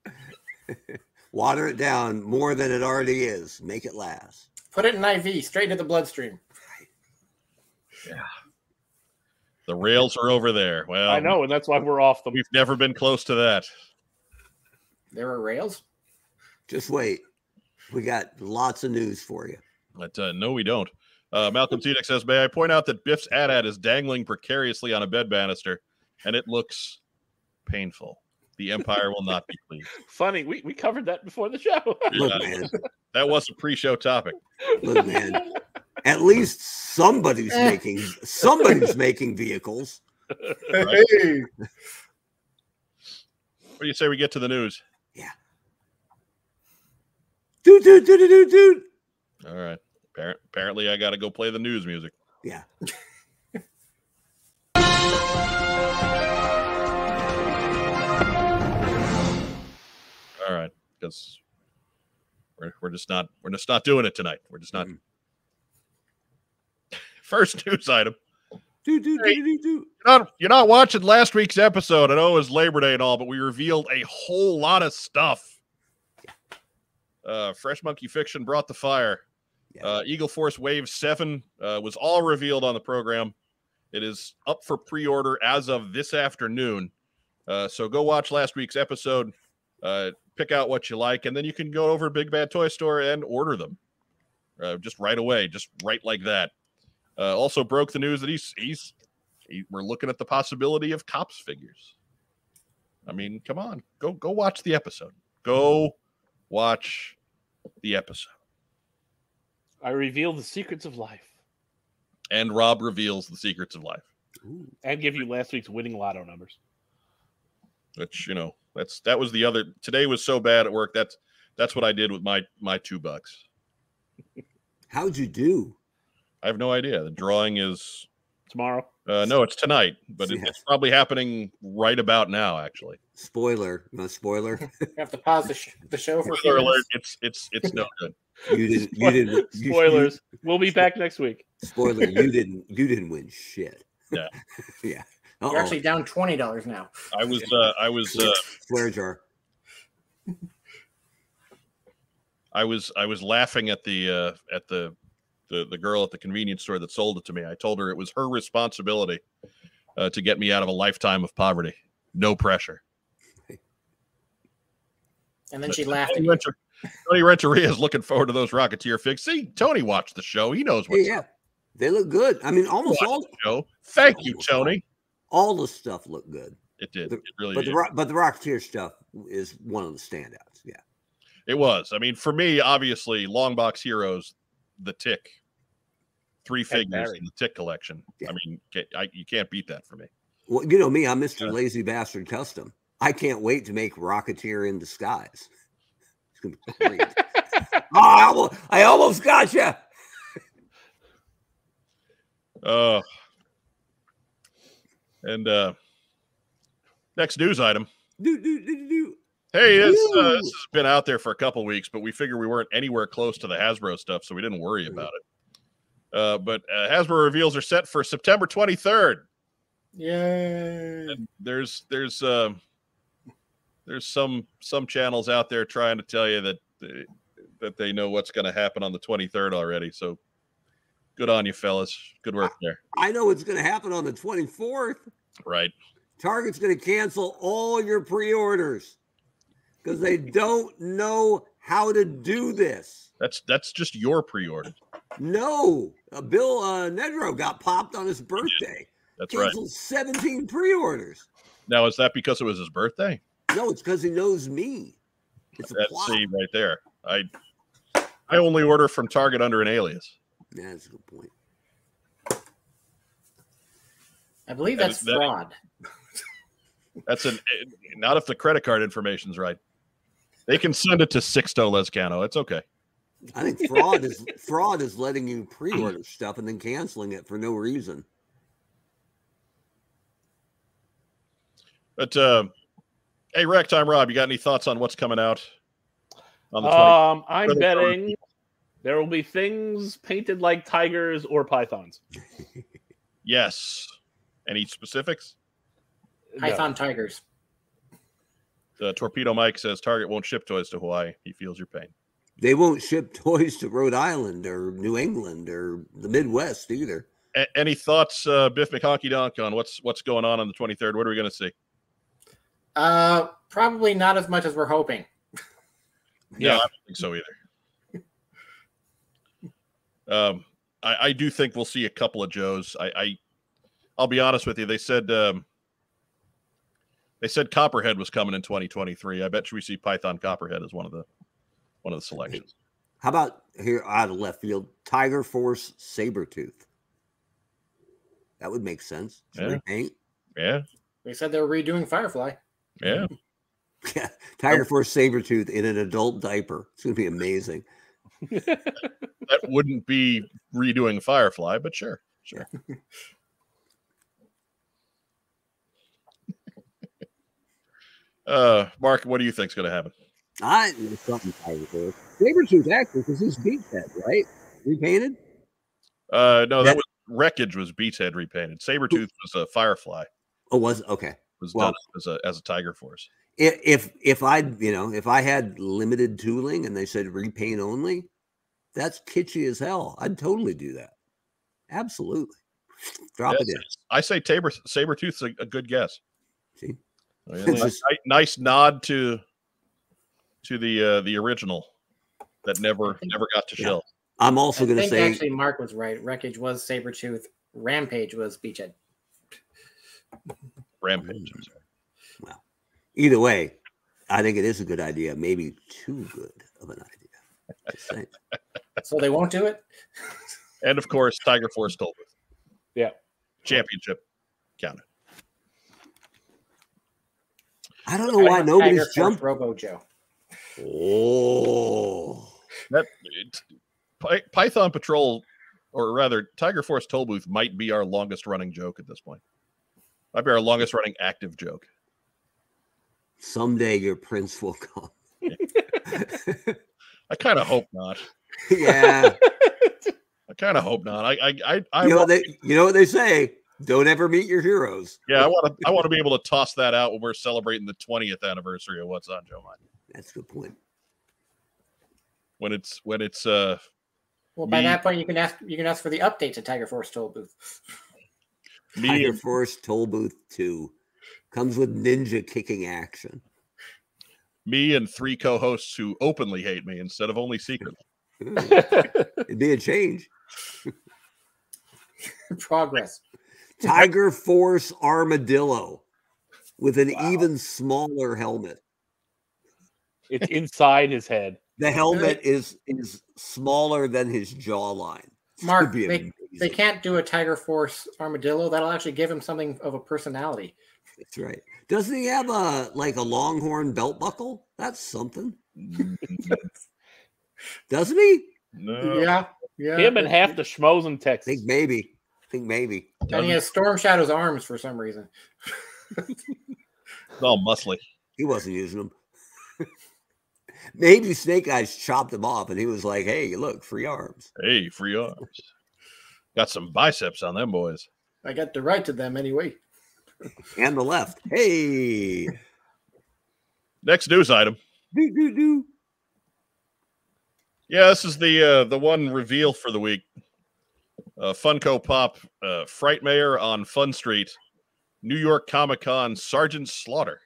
can't. Water it down more than it already is. Make it last. Put it in IV, straight into the bloodstream. Yeah. The rails are over there. Well, I know, and that's why we're off them. We've never been close to that. There are rails? Just wait. We got lots of news for you. But no, we don't. Malcolm Zedek says, may I point out that Biff's AT-AT is dangling precariously on a bed banister, and it looks painful. The Empire will not be pleased. Funny. We covered that before the show. Look, man. That was a pre-show topic. Look, man. At least somebody's making vehicles. Right. Hey. What do you say we get to the news? Yeah. Dude. All right. Apparently, I got to go play the news music. Yeah. All right, because we're just not doing it tonight. We're just not. First news item. Dude. You're not watching last week's episode. I know it was Labor Day and all, but we revealed a whole lot of stuff. Fresh Monkey Fiction brought the fire. Eagle Force Wave 7 was all revealed on the program. It is up for pre-order as of this afternoon. So go watch last week's episode. Pick out what you like, and then you can go over to Big Bad Toy Store and order them. Just right away. Just right like that. Also broke the news that we're looking at the possibility of Cops figures. I mean, come on, go watch the episode. Go watch the episode. I reveal the secrets of life. And Rob reveals the secrets of life. Ooh. And give you last week's winning lotto numbers. Which, you know, that was the other. Today was so bad at work. That's what I did with my $2. How'd you do? I have no idea. The drawing is tomorrow. No, it's tonight, but it's probably happening right about now. Actually, spoiler. No spoiler. You have to pause the show for spoiler alert. It's no good. You didn't. Spoilers. We'll be back next week. Spoiler. You didn't win shit. Yeah. Yeah. Uh-oh. You're actually down $20 now. I was swear jar. I was laughing at the girl at the convenience store that sold it to me. I told her it was her responsibility to get me out of a lifetime of poverty. No pressure. And then she laughed at me. Tony Renteria is looking forward to those Rocketeer fix. See, Tony watched the show. He knows what's up. They look good. I mean, almost all the show. Thank you, Tony. All the stuff looked good. It did. It really did. But the Rocketeer stuff is one of the standouts. Yeah. It was. I mean, for me, obviously, Long Box Heroes, The Tick, three figures in The Tick collection. Yeah. I mean, you can't beat that for me. Well, you know me. I'm Mr. Lazy Bastard Custom. I can't wait to make Rocketeer in Disguise. It's going to be great. I almost got you. And next news item. Hey, this has been out there for a couple weeks, but we figured we weren't anywhere close to the Hasbro stuff, so we didn't worry about it. But Hasbro reveals are set for September 23rd. Yay! And there's some channels out there trying to tell you that they know what's going to happen on the 23rd already. So good on you, fellas. Good work there. I know it's going to happen on the 24th. Right. Target's going to cancel all your pre-orders because they don't know how to do this. That's just your pre-order. No. Bill Nedro got popped on his birthday. Yeah, that's canceled right. 17 pre-orders. Now, is that because it was his birthday? No, it's because he knows me. It's a plot. See, right there. I only order from Target under an alias. Yeah, that's a good point. I believe that's fraud. That's not if the credit card information's right. They can send it to Sixto Lescano. It's okay. I think fraud is letting you pre-order stuff and then canceling it for no reason. But hey, Racktime Rob, you got any thoughts on what's coming out on the 20th? I'm betting there will be things painted like tigers or pythons. Yes. Any specifics? Python tigers. The Torpedo Mike says Target won't ship toys to Hawaii. He feels your pain. They won't ship toys to Rhode Island or New England or the Midwest either. Any thoughts, Biff McHockey Donk, on what's going on the 23rd? What are we going to see? Probably not as much as we're hoping. Yeah, I don't think so either. I do think we'll see a couple of Joes. I'll be honest with you. They said Copperhead was coming in 2023. I bet you we see Python Copperhead as one of the selections. How about here out of left field? Tiger Force Sabretooth. That would make sense. Yeah. They said they were redoing Firefly. Yeah. Tiger Force Sabretooth in an adult diaper. It's going to be amazing. That wouldn't be redoing Firefly, but sure. Mark, what do you think's going to happen? I know something Tiger Force. Sabretooth actually, because he's Beachhead, right? Repainted? No, that was Wreckage was Beachhead repainted. Sabretooth was a Firefly. Oh, was it? Okay. Was done as a Tiger Force. If I had limited tooling and they said repaint only, that's kitschy as hell. I'd totally do that. Absolutely. Drop it in. I say Sabretooth's a good guess. See, nice nod to the original that never got to shelf. I'm also going to say actually Mark was right. Wreckage was Sabretooth. Rampage was Beachhead. Rampage. I'm sorry. Well, either way, I think it is a good idea. Maybe too good of an idea. So they won't do it. And of course, Tiger Force Colbert. Yeah. Championship counted. I don't know why nobody's jumped. Robo Joe. Oh. Python Patrol, or rather, Tiger Force Tollbooth might be our longest-running joke at this point. Might be our longest-running active joke. Someday your prince will come. I kind of hope not. Yeah. I kind of hope not. You know what they say? Don't ever meet your heroes. Yeah, I want to be able to toss that out when we're celebrating the 20th anniversary of What's on Joe Mike. That's a good point. When it's well, by that point, you can ask for the update to Tiger Force Toll Booth. Tiger Force Toll Booth 2 comes with ninja kicking action. me and three co-hosts who openly hate me instead of only secretly. It did change. Progress. Tiger Force Armadillo with an even smaller helmet. It's inside his head. The helmet is smaller than his jawline. Mark, they can't do a Tiger Force Armadillo. That'll actually give him something of a personality. That's right. Doesn't he have a Longhorn belt buckle? That's something. Doesn't he? No. Yeah. Him and half the schmoes in Texas. I think maybe. And he has Storm Shadow's arms for some reason. It's all muscly. He wasn't using them. Maybe Snake Eyes chopped him off, and he was like, hey, look, free arms. Hey, free arms. Got some biceps on them boys. I got the right to them anyway. And the left. Hey. Next news item. Do. Yeah, this is the one reveal for the week. Funko Pop Frightmare on Fun Street. New York Comic-Con Sergeant Slaughter.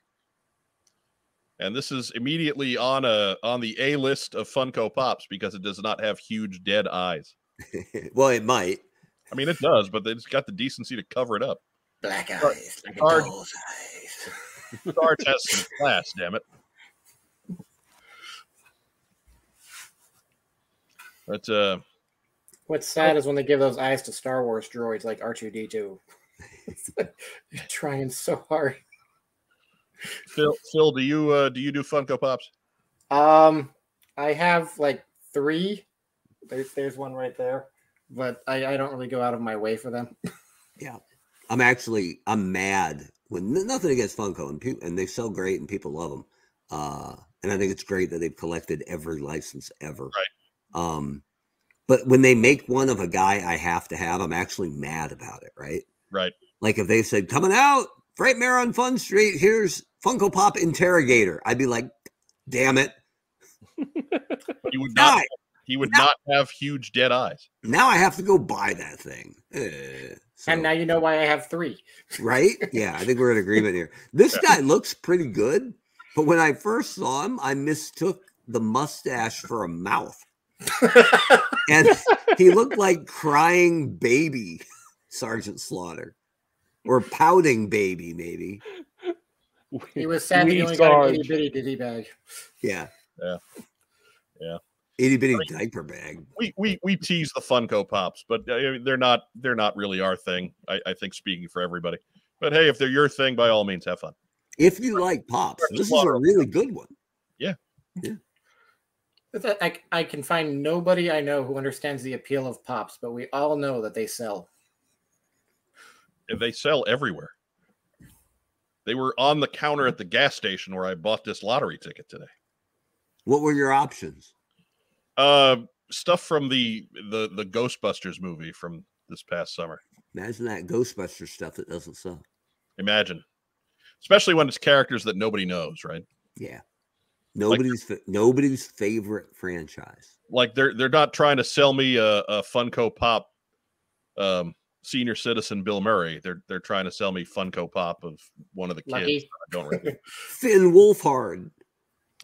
And this is immediately on the A list of Funko Pops because it does not have huge dead eyes. Well, it might. I mean, it does, but it's got the decency to cover it up. Black eyes, like a doll's eyes. Sarge has some class, damn it. But what's sad is when they give those eyes to Star Wars droids like R2-D2. You're trying so hard. Phil, do you do Funko Pops? I have like three. There's one right there, but I don't really go out of my way for them. Yeah, I'm mad when nothing against Funko and they sell great and people love them. And I think it's great that they've collected every license ever. Right. But when they make one of a guy I have to have, I'm actually mad about it. Right. Right. Like if they said coming out Frightmare on Fun Street, here's Funko Pop Interrogator, I'd be like, damn it. He would not have huge dead eyes. Now I have to go buy that thing. And now you know why I have three. Right? Yeah, I think we're in agreement here. This guy looks pretty good, but when I first saw him, I mistook the mustache for a mouth. And he looked like crying baby Sergeant Slaughter. Or pouting baby, maybe. He was sad that he only got an itty-bitty bag. Yeah. Itty-bitty diaper bag. We tease the Funko Pops, but they're not really our thing. I think speaking for everybody. But hey, if they're your thing, by all means, have fun. If you like Pops, this is a really good one. Yeah. I can find nobody I know who understands the appeal of Pops, but we all know that they sell. They sell everywhere. They were on the counter at the gas station where I bought this lottery ticket today. What were your options? Stuff from the Ghostbusters movie from this past summer. Imagine that Ghostbusters stuff that doesn't sell. Imagine. Especially when it's characters that nobody knows, right? Yeah. Nobody's favorite franchise. Like they're not trying to sell me a Funko Pop senior citizen Bill Murray. They're trying to sell me Funko Pop of one of the kids. I don't really Finn Wolfhard.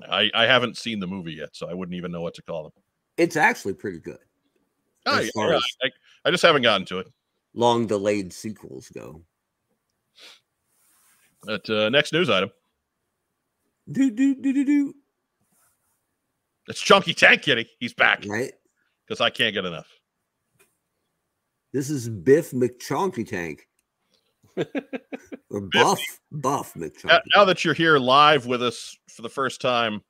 I haven't seen the movie yet, so I wouldn't even know what to call them. It's actually pretty good. I just haven't gotten to it. Long delayed sequels go. But next news item. Do. It's Chunky Tank Kitty. He's back. Right. Because I can't get enough. This is Biff McChonky Tank. Or Buff McChonky. Now that you're here live with us for the first time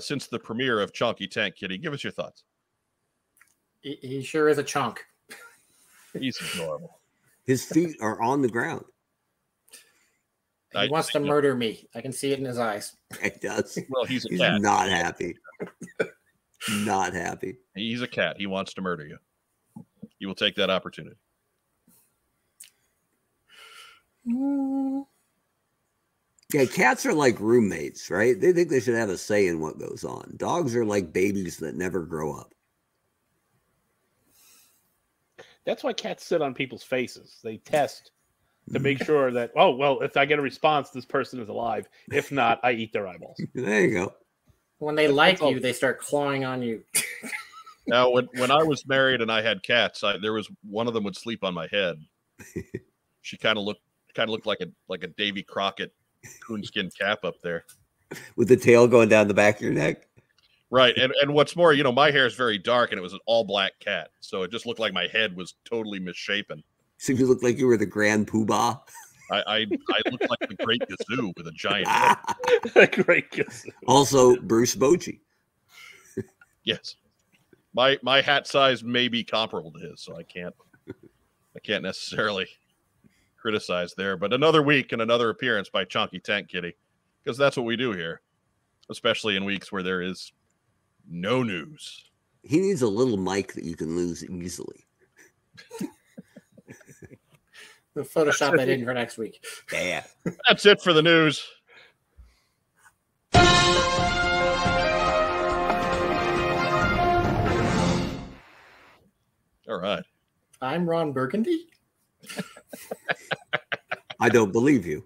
since the premiere of Chonky Tank Kitty, give us your thoughts. He sure is a chonk. He's adorable. His feet are on the ground. He wants to murder me. I can see it in his eyes. He does. Well, he's not happy. Not happy. He's a cat. He wants to murder you. You will take that opportunity. Yeah, cats are like roommates, right? They think they should have a say in what goes on. Dogs are like babies that never grow up. That's why cats sit on people's faces. They test to make sure that, oh, well, if I get a response, this person is alive. If not, I eat their eyeballs. There you go. When they like you, they start clawing on you. Now, when I was married and I had cats, there was one of them would sleep on my head. She kind of looked like a Davy Crockett coonskin cap up there, with the tail going down the back of your neck. Right, and what's more, you know, my hair is very dark, and it was an all black cat, so it just looked like my head was totally misshapen. So you looked like you were the Grand Poobah. I looked like the Great Gazoo with a giant head. The Great Gazoo. Also, Bruce Bochy. Yes. My hat size may be comparable to his, so I can't necessarily criticize there. But another week and another appearance by Chonky Tank Kitty, because that's what we do here, especially in weeks where there is no news. He needs a little mic that you can lose easily. The Photoshop that in for next week. Yeah. That's it for the news. All right. I'm Ron Burgundy. I don't believe you.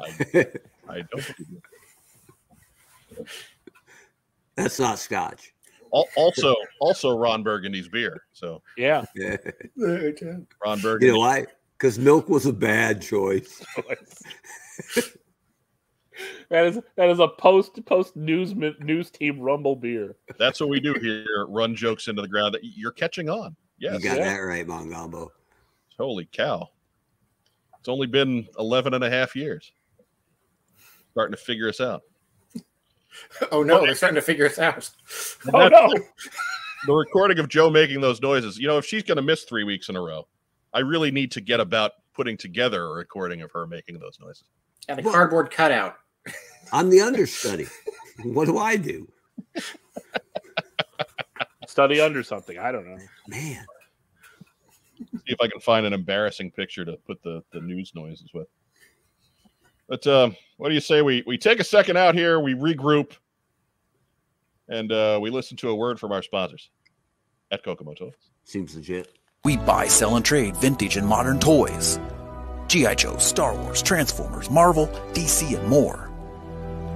I don't believe you. That's not scotch. Also Ron Burgundy's beer. So yeah. Ron Burgundy. You know why? Because milk was a bad choice. That is a post news team rumble beer. That's what we do here. Run jokes into the ground. You're catching on. Yes. You got that right, Mongambo. Holy cow. It's only been 11 and a half years. Starting to figure us out. Oh, no. They're starting to figure us out. Oh, no. The recording of Joe making those noises. You know, if she's going to miss 3 weeks in a row, I really need to get about putting together a recording of her making those noises. And a cardboard cutout. I'm the understudy. What do I do? Study under something. I don't know. Man. See if I can find an embarrassing picture to put the news noises with. But what do you say? We take a second out here. We regroup. And we listen to a word from our sponsors at Kokomo Toys. Seems legit. We buy, sell, and trade vintage and modern toys. G.I. Joe, Star Wars, Transformers, Marvel, DC, and more.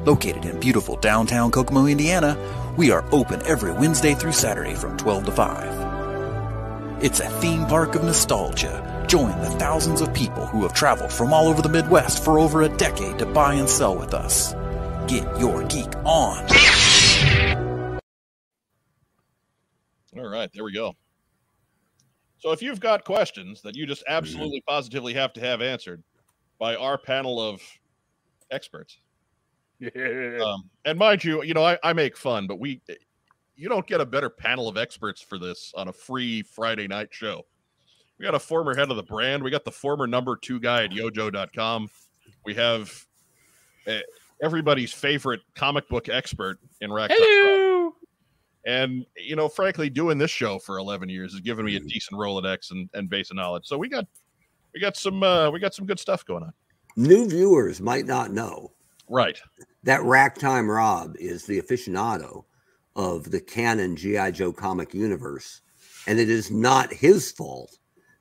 Located in beautiful downtown Kokomo, Indiana, we are open every Wednesday through Saturday from 12 to 5. It's a theme park of nostalgia. Join the thousands of people who have traveled from all over the Midwest for over a decade to buy and sell with us. Get your geek on. All right, there we go. So if you've got questions that you just absolutely positively have to have answered by our panel of experts, and mind you know, I make fun, but you don't get a better panel of experts for this on a free Friday night show. We got a former head of the brand. We got the former #2 guy at yojo.com. We have everybody's favorite comic book expert in Rack. Hello. And, you know, frankly, doing this show for 11 years has given me a decent Rolodex and base of knowledge. So we got some good stuff going on. New viewers might not know. Right. That Rack Time Rob is the aficionado of the canon G.I. Joe comic universe. And it is not his fault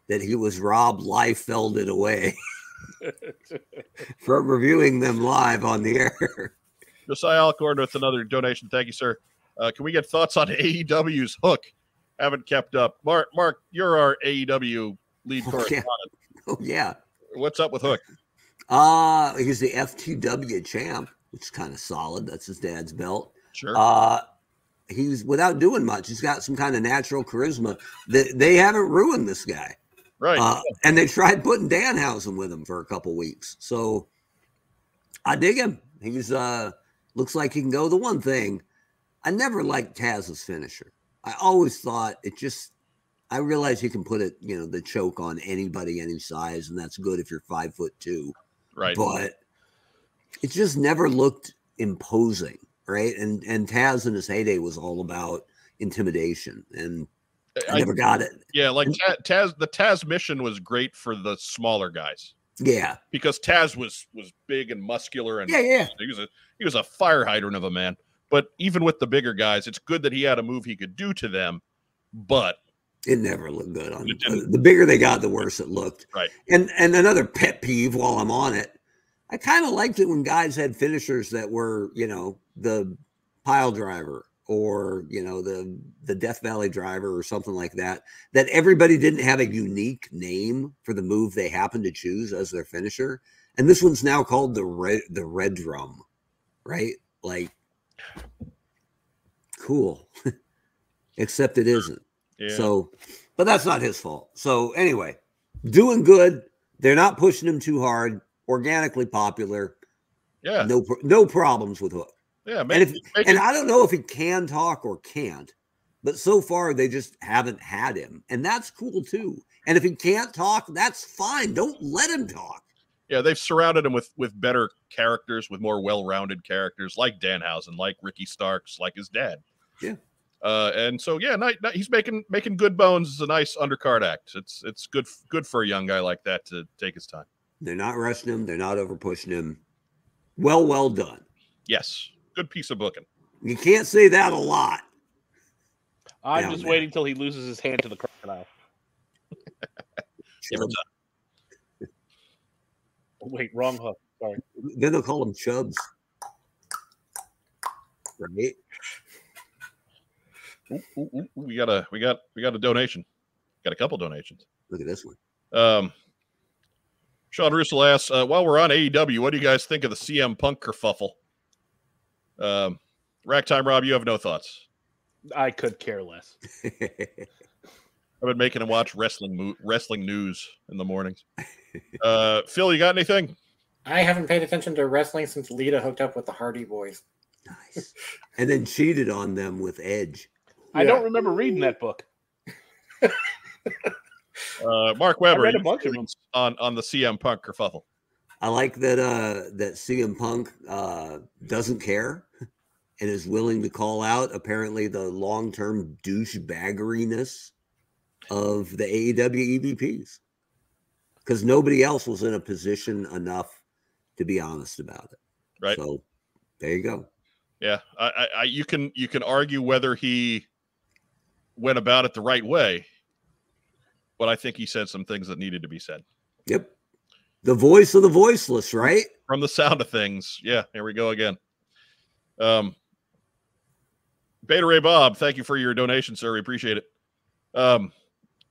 that he was Rob Liefelded away from reviewing them live on the air. Josiah Alcorn with another donation. Thank you, sir. Can we get thoughts on AEW's Hook? Haven't kept up. Mark, you're our AEW lead correspondent. Oh, yeah. What's up with Hook? He's the FTW champ, which is kind of solid. That's his dad's belt. Sure. He's without doing much. He's got some kind of natural charisma. They haven't ruined this guy. Right. And they tried putting Danhausen with him for a couple weeks. So I dig him. He's looks like he can go. The one thing, I never liked Taz's finisher. I always thought I realize he can put it, you know, the choke on anybody, any size, and that's good if you're 5'2". Right. But it just never looked imposing, right? And Taz in his heyday was all about intimidation, and I never got it. Yeah, like Taz, the Taz mission was great for the smaller guys. Yeah. Because Taz was big and muscular, and yeah. He was a fire hydrant of a man. But even with the bigger guys, it's good that he had a move he could do to them, but It never looked good. On the bigger they got, the worse it looked. Right. And another pet peeve while I'm on it, I kind of liked it when guys had finishers that were, you know, the pile driver or, you know, the Death Valley driver or something like that, that everybody didn't have a unique name for the move they happened to choose as their finisher. And this one's now called the red drum, right? Like, cool. Except it isn't. Yeah. So, but that's not his fault. So anyway, doing good. They're not pushing him too hard. Organically popular. Yeah. No problems with Hook. Yeah. And I don't know if he can talk or can't, but so far they just haven't had him. And that's cool too. And if he can't talk, that's fine. Don't let him talk. Yeah, they've surrounded him with better characters, with more well-rounded characters, like Danhausen, like Ricky Starks, like his dad. Yeah. And so, yeah, he's making good bones. It's a nice undercard act. It's good for a young guy like that to take his time. They're not rushing him. They're not over-pushing him. Well done. Yes. Good piece of booking. You can't say that a lot. I'm just waiting till he loses his hand to the crocodile. Never done. Wait, wrong hook. Sorry. Then they'll call them Chubbs. Right? We got a donation. Got a couple donations. Look at this one. Sean Russell asks, while we're on AEW, what do you guys think of the CM Punk kerfuffle? Ragtime Rob, you have no thoughts. I could care less. I've been making him watch wrestling news in the mornings. Phil, you got anything? I haven't paid attention to wrestling since Lita hooked up with the Hardy Boys. Nice. And then cheated on them with Edge. I don't remember reading that book. Mark Weber, I read a bunch of them on the CM Punk kerfuffle. I like that that CM Punk doesn't care and is willing to call out apparently the long-term douchebaggeriness of the AEW EVPs. Because nobody else was in a position enough to be honest about it. Right. So there you go. Yeah. You can argue whether he went about it the right way, but I think he said some things that needed to be said. Yep. The voice of the voiceless, right? From the sound of things. Yeah. Here we go again. Beta Ray Bob, thank you for your donation, sir. We appreciate it.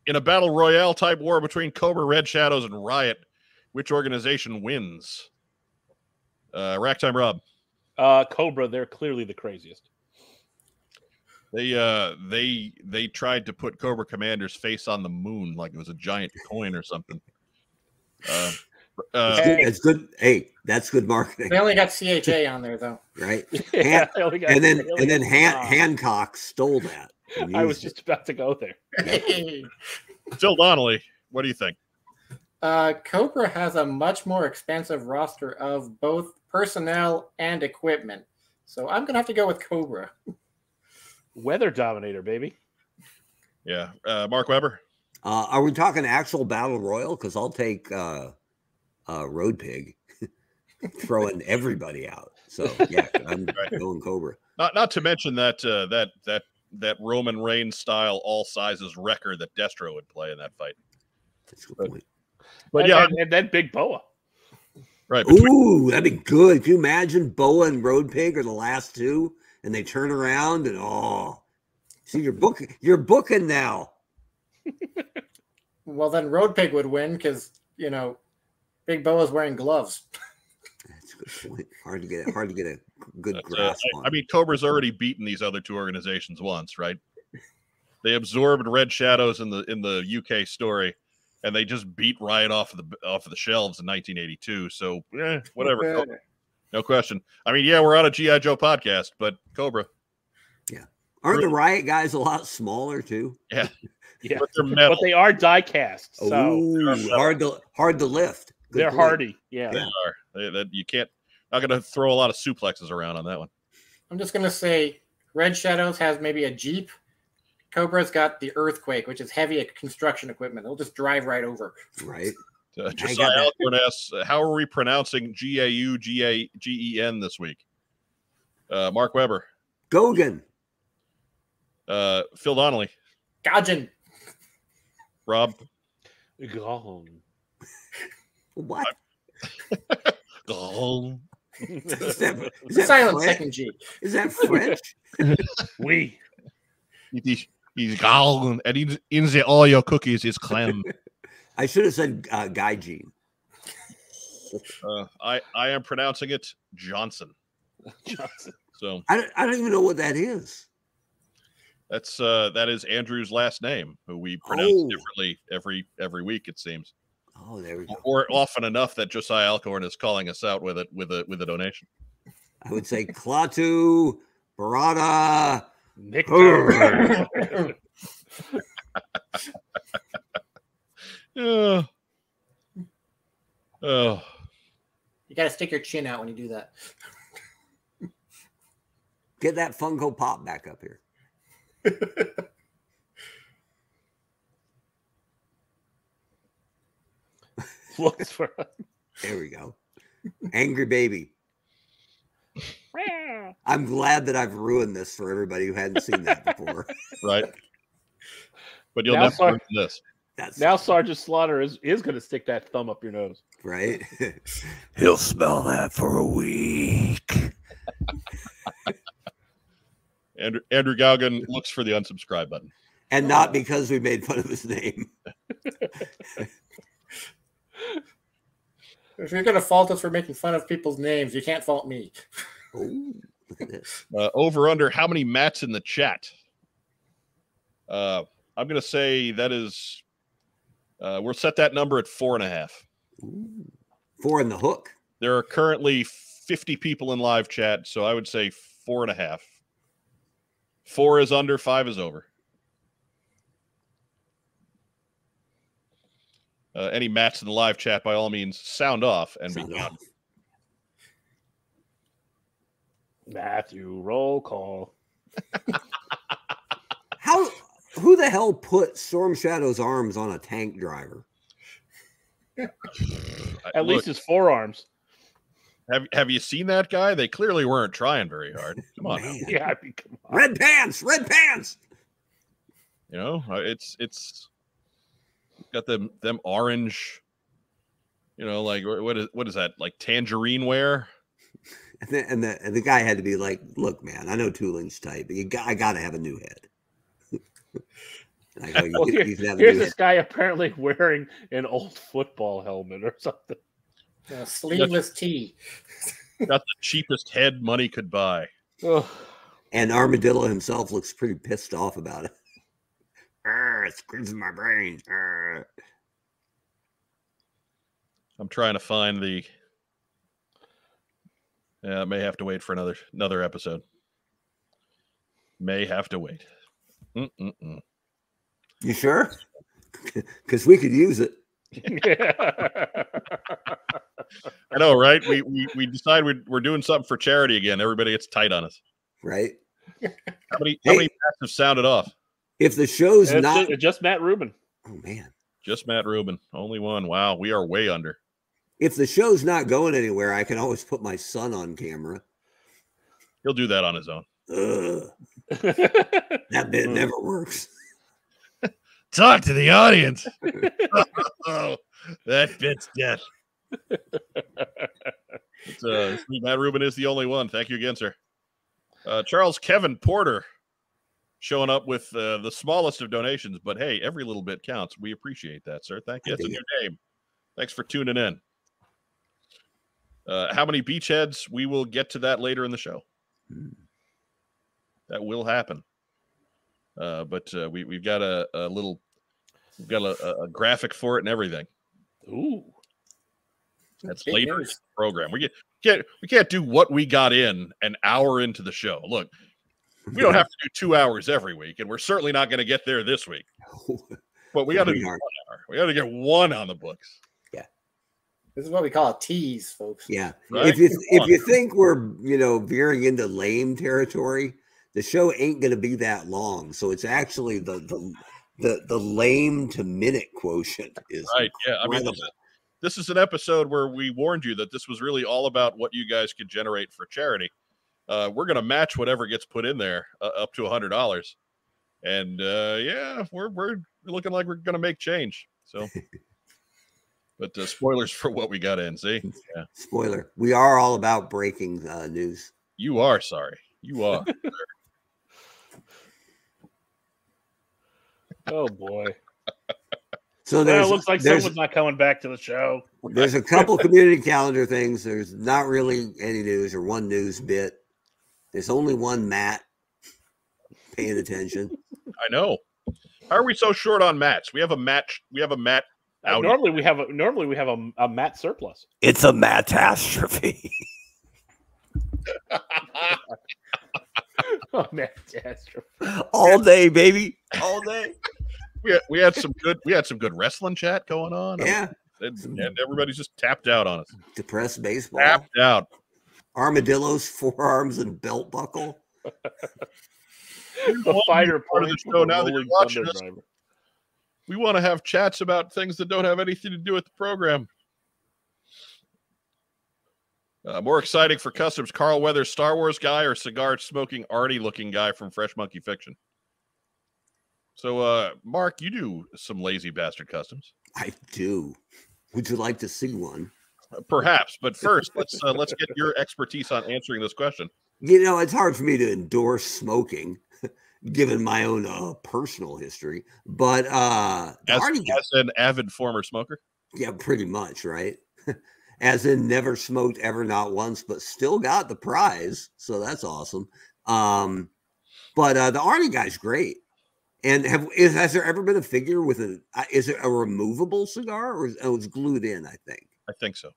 In a battle royale type war between Cobra, Red Shadows, and Riot, which organization wins? Racktime Rob. Cobra, they're clearly the craziest. They tried to put Cobra Commander's face on the moon like it was a giant coin or something. That's good. Hey, that's good marketing. They only got CHA on there though, right? Yeah, and then Hancock stole that. I was just about to go there. Phil Donnelly, what do you think? Cobra has a much more expansive roster of both personnel and equipment. So I'm going to have to go with Cobra. Weather dominator, baby. Yeah. Mark Weber? Are we talking actual battle royal? Because I'll take Road Pig throwing everybody out. So, yeah, I'm going Cobra. Not to mention that that Roman Reigns style all sizes wrecker that Destro would play in that fight. That's a good point. But yeah, and then Big Boa. Right. Ooh, that'd be good. Can you imagine Boa and Road Pig are the last two and they turn around and see you're booking now. Well, then Road Pig would win because you know Big Boa's wearing gloves. That's a good point. Hard to get a good grasp on. I mean, Cobra's already beaten these other two organizations once, right? They absorbed Red Shadows in the UK story, and they just beat Riot off of the shelves in 1982. So whatever, okay. No question. I mean, yeah, we're on a GI Joe podcast, but Cobra. Yeah, aren't the Riot guys a lot smaller too? Yeah, yeah, but they're metal. But they are die-cast. So hard to lift. Good they're point. Hardy. Yeah, they are. You can't. Not going to throw a lot of suplexes around on that one. I'm just going to say Red Shadows has maybe a Jeep. Cobra's got the Earthquake, which is heavy construction equipment. It'll just drive right over. Right. Josiah Alcorn asks, how are we pronouncing G-A-U-G-A-G-E-N this week? Mark Weber. Gogan. Phil Donnelly. Gajan. Rob? Gone. What? Gone. Is that silent French? Second G. Is that French? Oui. He's gone, and he's in the all your cookies is clam. I should have said Gaijin. I am pronouncing it Johnson. Johnson. So I don't even know what that is. That's that is Andrew's last name, who we pronounce differently every week, it seems. Oh, there we go. Or often enough that Josiah Alcorn is calling us out with it with a donation. I would say Klaatu Barada Victor. Yeah. Oh. You gotta stick your chin out when you do that. Get that Funko Pop back up here. Looks for us. There we go. Angry baby. I'm glad that I've ruined this for everybody who hadn't seen that before. Right. But you'll never learn this. That's now Sergeant Slaughter is going to stick that thumb up your nose. Right? He'll smell that for a week. Andrew Galgan looks for the unsubscribe button. And not because we made fun of his name. If you're going to fault us for making fun of people's names, you can't fault me. Ooh, look at this. Over under, how many mats in the chat? I'm going to say that is... we'll set that number at 4.5. Ooh, 4 in the hook. There are currently 50 people in live chat, so I would say 4.5. 4 is under, 5 is over. Any mats in the live chat, by all means, sound off and be done. Matthew, roll call. Who the hell put Storm Shadow's arms on a tank driver? At least his forearms. Have you seen that guy? They clearly weren't trying very hard. Come on. Yeah, I mean, come on. Red pants. You know, it's got them orange, you know, like what is that? Like tangerine wear? And the guy had to be like, "Look, man, I know Tooling's tight, but I got to have a new head." Like, well, here's this guy apparently wearing an old football helmet or something. A sleeveless tee. Got the cheapest head money could buy. Oh. And Armadillo himself looks pretty pissed off about it. It's crimson my brain. I'm trying to find the... Yeah, I may have to wait for another episode. May have to wait. Mm-mm-mm. You sure? Because we could use it. I know, right? We decide we're doing something for charity again. Everybody gets tight on us, right? How many mats have sounded off? If the show's just Matt Rubin. Oh man, just Matt Rubin. Only one. Wow, we are way under. If the show's not going anywhere, I can always put my son on camera. He'll do that on his own. That bit never works. Talk to the audience. Oh, that bit's dead. Matt Rubin is the only one. Thank you again, sir. Charles Kevin Porter showing up with the smallest of donations, but hey, every little bit counts. We appreciate that, sir. Thank you. That's a new name. Thanks for tuning in. How many beachheads? We will get to that later in the show. That will happen. But we've got a graphic for it and everything. Ooh, that's later in the program. We can't do what we got in an hour into the show. Look, we don't have to do 2 hours every week, and we're certainly not going to get there this week. But we got to do 1 hour. We got to get one on the books. Yeah, this is what we call a tease, folks. Yeah, right? If you think we're veering into lame territory. The show ain't going to be that long, so it's actually the lame to minute quotient is right. Incredible. Yeah, I mean, this is an episode where we warned you that this was really all about what you guys could generate for charity. We're going to match whatever gets put in there up to $100. And yeah, we're looking like we're gonna make change. So, but spoilers for what we got in. See, yeah, spoiler. We are all about breaking news. You are sorry. You are. Oh boy. So well, it looks like someone's not coming back to the show. There's a couple community calendar things. There's not really any news or one news bit. There's only one Matt paying attention. I know. How are we so short on Matts? We have a match. We have a Matt. Normally we have a Matt surplus. It's a Mattastrophe. Oh, Mattastrophe. All day, baby. All day. We had some good wrestling chat going on. Yeah. And everybody's just tapped out on us. Depressed baseball. Tapped out. Armadillos, forearms, and belt buckle. The fighter part of the show. Now that you're watching us, we want to have chats about things that don't have anything to do with the program. More exciting for customs, Carl Weathers, Star Wars guy, or cigar-smoking, arty-looking guy from Fresh Monkey Fiction? So, Mark, you do some lazy bastard customs. I do. Would you like to see one? Perhaps, but first, let's get your expertise on answering this question. You know, it's hard for me to endorse smoking, given my own personal history. But as an avid former smoker? Yeah, pretty much, right? As in never smoked ever, not once, but still got the prize. So that's awesome. But the Arnie guy's great. And has there ever been a figure with a, is it a removable cigar or it's glued in? I think so.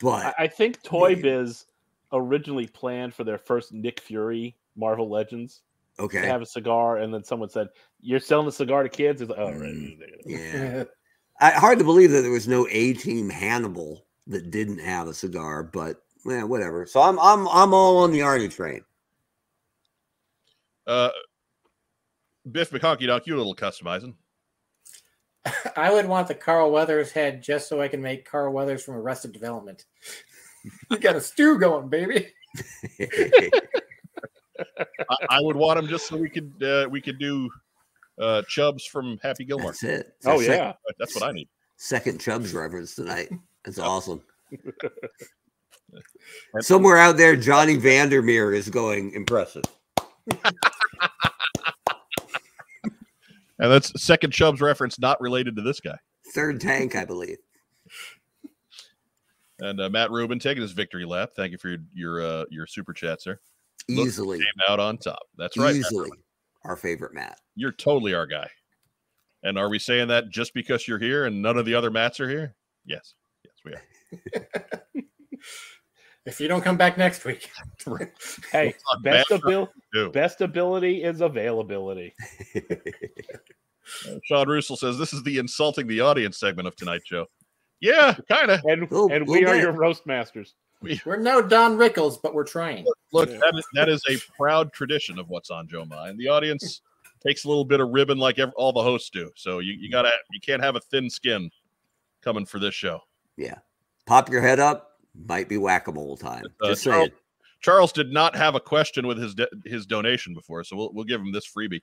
But I think Toy Biz originally planned for their first Nick Fury Marvel Legends. Okay. To have a cigar. And then someone said, you're selling a cigar to kids. It's like, oh, right. Yeah. Hard to believe that there was no A-Team Hannibal that didn't have a cigar, but yeah, whatever. So I'm all on the Arnie train. Biff McHonky Doc, you a little customizing. I would want the Carl Weathers head just so I can make Carl Weathers from Arrested Development. You got a stew going, baby. I would want him just so we could do Chubbs from Happy Gilmore. That's it. That's yeah, that's what I need. Second Chubbs reference tonight. That's awesome. Somewhere out there, Johnny Vandermeer is going impressive. And that's second Chubbs reference, not related to this guy. Third Tank, I believe. And Matt Rubin taking his victory lap. Thank you for your super chat, sir. Easily. Look, came out on top. That's right. Easily. Our favorite Matt. You're totally our guy. And are we saying that just because you're here and none of the other Matts are here? Yes. Yes, we are. If you don't come back next week. Hey, best ability is availability. Sean Russell says, this is the insulting the audience segment of tonight's show. Yeah, kind of. And we are your roast masters. We're no Don Rickles, but we're trying. Look, that is a proud tradition of What's on Joe Ma. And the audience takes a little bit of ribbon like all the hosts do. So you can't have a thin skin coming for this show. Yeah. Pop your head up. Might be whack-a-mole time. Just saying. Charles did not have a question with his donation before, so we'll give him this freebie.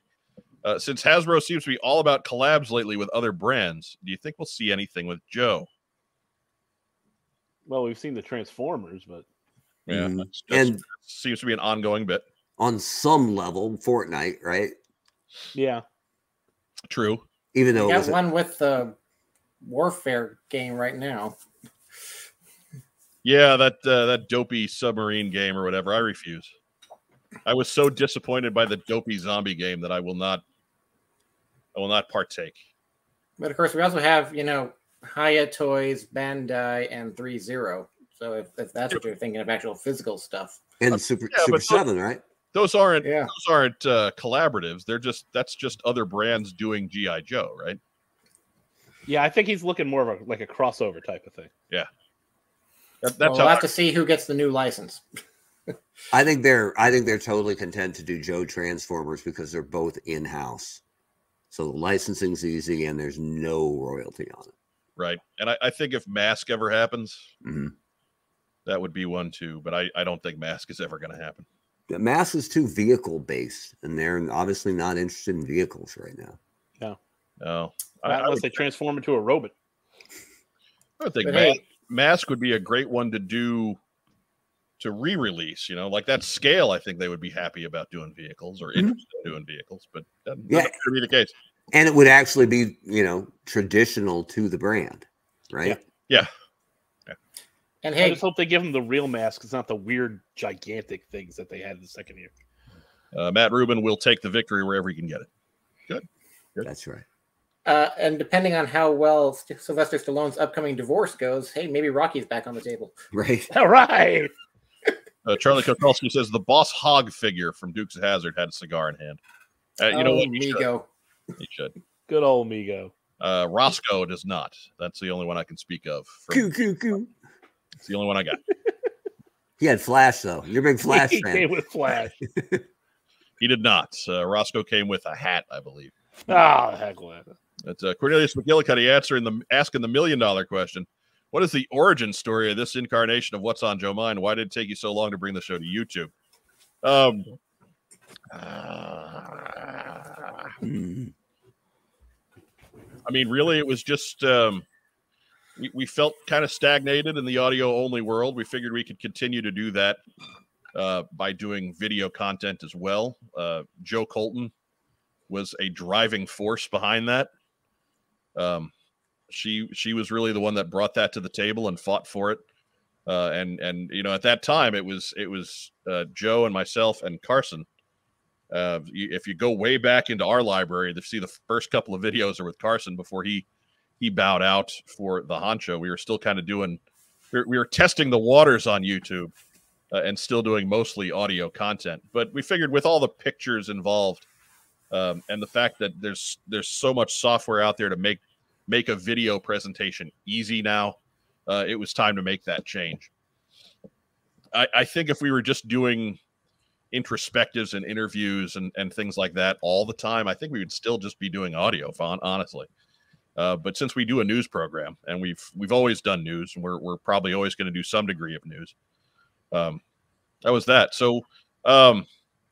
Since Hasbro seems to be all about collabs lately with other brands, do you think we'll see anything with Joe? Well, we've seen the Transformers, but yeah, and seems to be an ongoing bit on some level. Fortnite, right? Yeah, true. Even though I got one with the Warfare game right now. Yeah, that dopey submarine game or whatever. I refuse. I was so disappointed by the dopey zombie game that I will not partake. But of course, we also have, you know, Hiya Toys, Bandai, and 3-0. So if that's what you're thinking of, actual physical stuff, and Super 7, right? Those aren't collaboratives. They're just that's other brands doing GI Joe, right? Yeah, I think he's looking more of like a crossover type of thing. Yeah. We'll have to see who gets the new license. I think they're totally content to do Joe Transformers because they're both in-house. So the licensing's easy and there's no royalty on it. Right. And I think if Mask ever happens, that would be one too. But I don't think Mask is ever going to happen. the mass is too vehicle based, and they're obviously not interested in vehicles right now. No, no, not unless they transform into a robot. I would think Mask would be a great one to do, to re-release, you know, like that scale. I think they would be happy about doing vehicles, or interested in doing vehicles, but that's not really the case. And it would actually be, you know, traditional to the brand, right? Yeah. And hey, I just hope they give them the real Mask. It's not the weird, gigantic things that they had the second year. Matt Rubin will take the victory wherever he can get it. Good. That's right. And depending on how well Sylvester Stallone's upcoming divorce goes, hey, maybe Rocky's back on the table. Right. All right. Charlie Kokolsky says the Boss Hogg figure from Dukes of Hazzard had a cigar in hand. You know what? Migo. He should. Good old Migo. Roscoe does not. That's the only one I can speak of. It's the only one I got. He had Flash, though. You're a big Flash fan. He came with Flash. He did not. Roscoe came with a hat, I believe. Oh, heck with it. That's Cornelius McGillicuddy asking the $1 million question. What is the origin story of this incarnation of What's on Joe Mind? Why did it take you so long to bring the show to YouTube? I mean, really, it was just we felt kind of stagnated in the audio-only world. We figured we could continue to do that by doing video content as well. Joe Colton was a driving force behind that. She was really the one that brought that to the table and fought for it. And you know, at that time it was Joe and myself and Carson. If you go way back into our library to see the first couple of videos are with Carson before he bowed out for the honcho. We were still kind of doing, we were testing the waters on YouTube and still doing mostly audio content, but we figured with all the pictures involved, and the fact that there's so much software out there to make a video presentation easy now, it was time to make that change. I think if we were just doing introspectives and interviews and things like that all the time, I think we would still just be doing audio, honestly. But since we do a news program, and we've always done news, and we're probably always going to do some degree of news, that was that. So.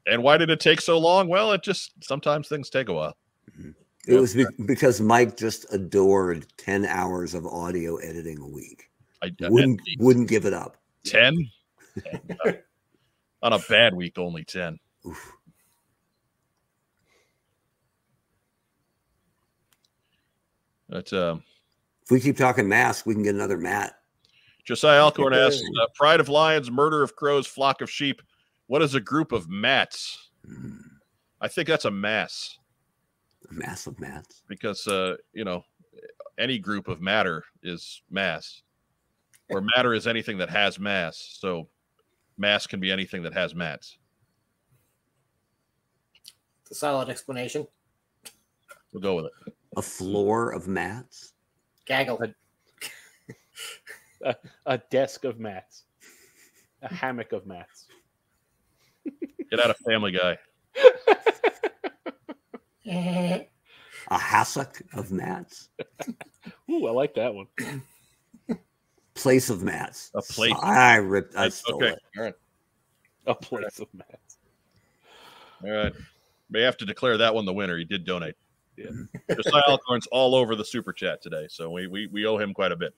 And why did it take so long? Well, it just, sometimes things take a while. Mm-hmm. It was because Mike just adored 10 hours of audio editing a week. I wouldn't give it up. 10? On a bad week, only 10. Oof. But, if we keep talking Mask, we can get another Matt. Josiah Alcorn asks, Pride of Lions, Murder of Crows, Flock of Sheep. What is a group of mats? I think that's a mass. A mass of mats. Because, you know, any group of matter is mass. Or matter is anything that has mass. So mass can be anything that has mats. It's a solid explanation. We'll go with it. A floor of mats? Gaggle. A desk of mats. A hammock of mats. Get out of Family Guy. A hassock of mats. Ooh, I like that one. Place of mats. A place. I stole it. All right. A place of mats. All right. May have to declare that one the winner. He did donate. Yeah. Josiah Alcorn's all over the super chat today, so we owe him quite a bit.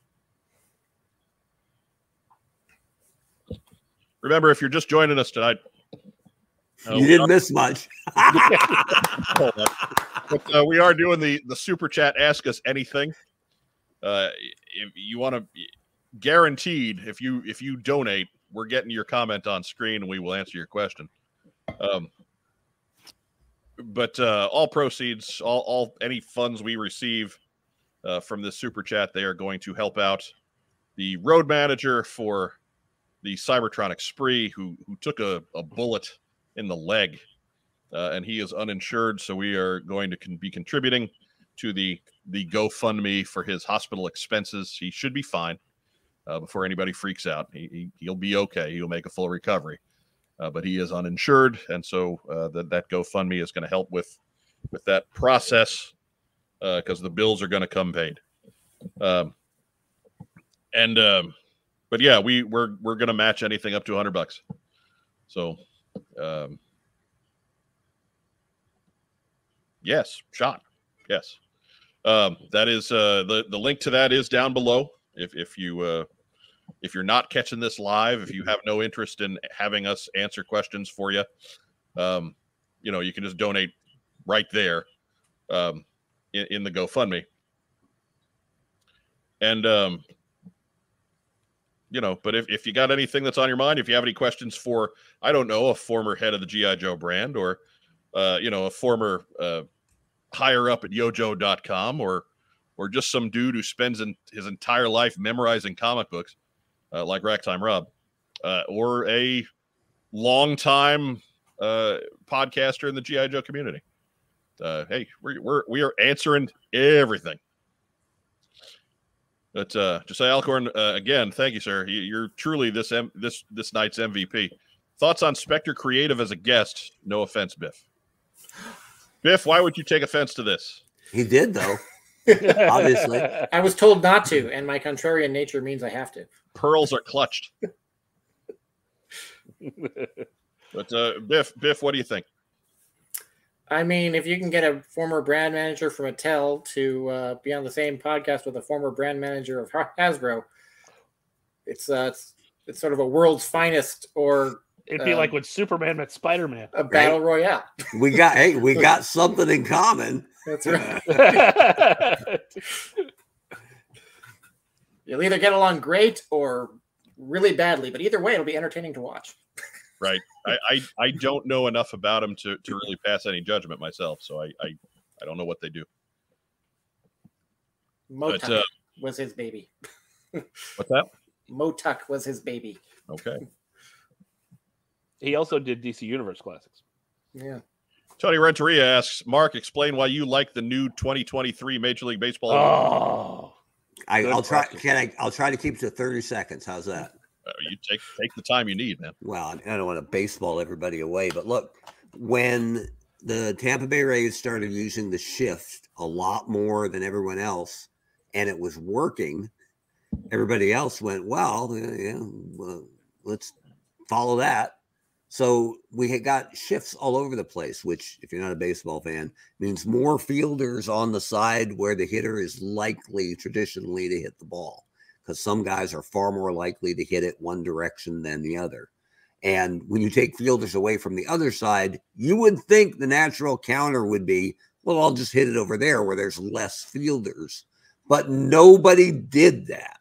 Remember, if you're just joining us tonight, you didn't miss much. But, we are doing the super chat. Ask us anything. If you want to, guaranteed, if you donate, we're getting your comment on screen and we will answer your question. But all proceeds, all any funds we receive from this super chat, they are going to help out the road manager for the Cybertronic Spree, who took a bullet in the leg, and he is uninsured, so we are going to be contributing to the GoFundMe for his hospital expenses. He should be fine before anybody freaks out. He'll be okay. He'll make a full recovery, but he is uninsured, and so that GoFundMe is going to help with that process because the bills are going to come paid. But yeah, we're going to match anything up to $100. So Yes, Sean. Yes. That is the link to that is down below. If you're not catching this live, if you have no interest in having us answer questions for you, you know, you can just donate right there in the GoFundMe. And, you know, but if you got anything that's on your mind, if you have any questions for, I don't know, a former head of the G.I. Joe brand or, you know, a former higher up at yojo.com or just some dude who spends his entire life memorizing comic books, like Racktime Rob, or a longtime podcaster in the G.I. Joe community. Hey, we are answering everything. But Josiah Alcorn, again, thank you, sir. You're truly this night's MVP. Thoughts on Spectre Creative as a guest? No offense, Biff. Biff, why would you take offense to this? He did, though. Obviously, I was told not to, and my contrarian nature means I have to. Pearls are clutched. But Biff, what do you think? I mean, if you can get a former brand manager from Mattel to be on the same podcast with a former brand manager of Hasbro, it's sort of a world's finest, or it'd be like when Superman met Spider-Man, a battle royale. We got something in common. That's right. You'll either get along great or really badly, but either way, it'll be entertaining to watch. Right. I don't know enough about them to really pass any judgment myself, so I don't know what they do. Motuck was his baby. What's that? Motuck was his baby. Okay. He also did DC Universe classics. Yeah. Tony Renteria asks, Mark, explain why you like the new 2023 Major League Baseball. Oh, I'll try. I'll try to keep it to 30 seconds. How's that? You take the time you need, man. Well, I don't want to baseball everybody away, but look, when the Tampa Bay Rays started using the shift a lot more than everyone else, and it was working, everybody else went, well, yeah, well, let's follow that. So we had got shifts all over the place, which, if you're not a baseball fan, means more fielders on the side where the hitter is likely traditionally to hit the ball, because some guys are far more likely to hit it one direction than the other. And when you take fielders away from the other side, you would think the natural counter would be, well, I'll just hit it over there where there's less fielders. But nobody did that.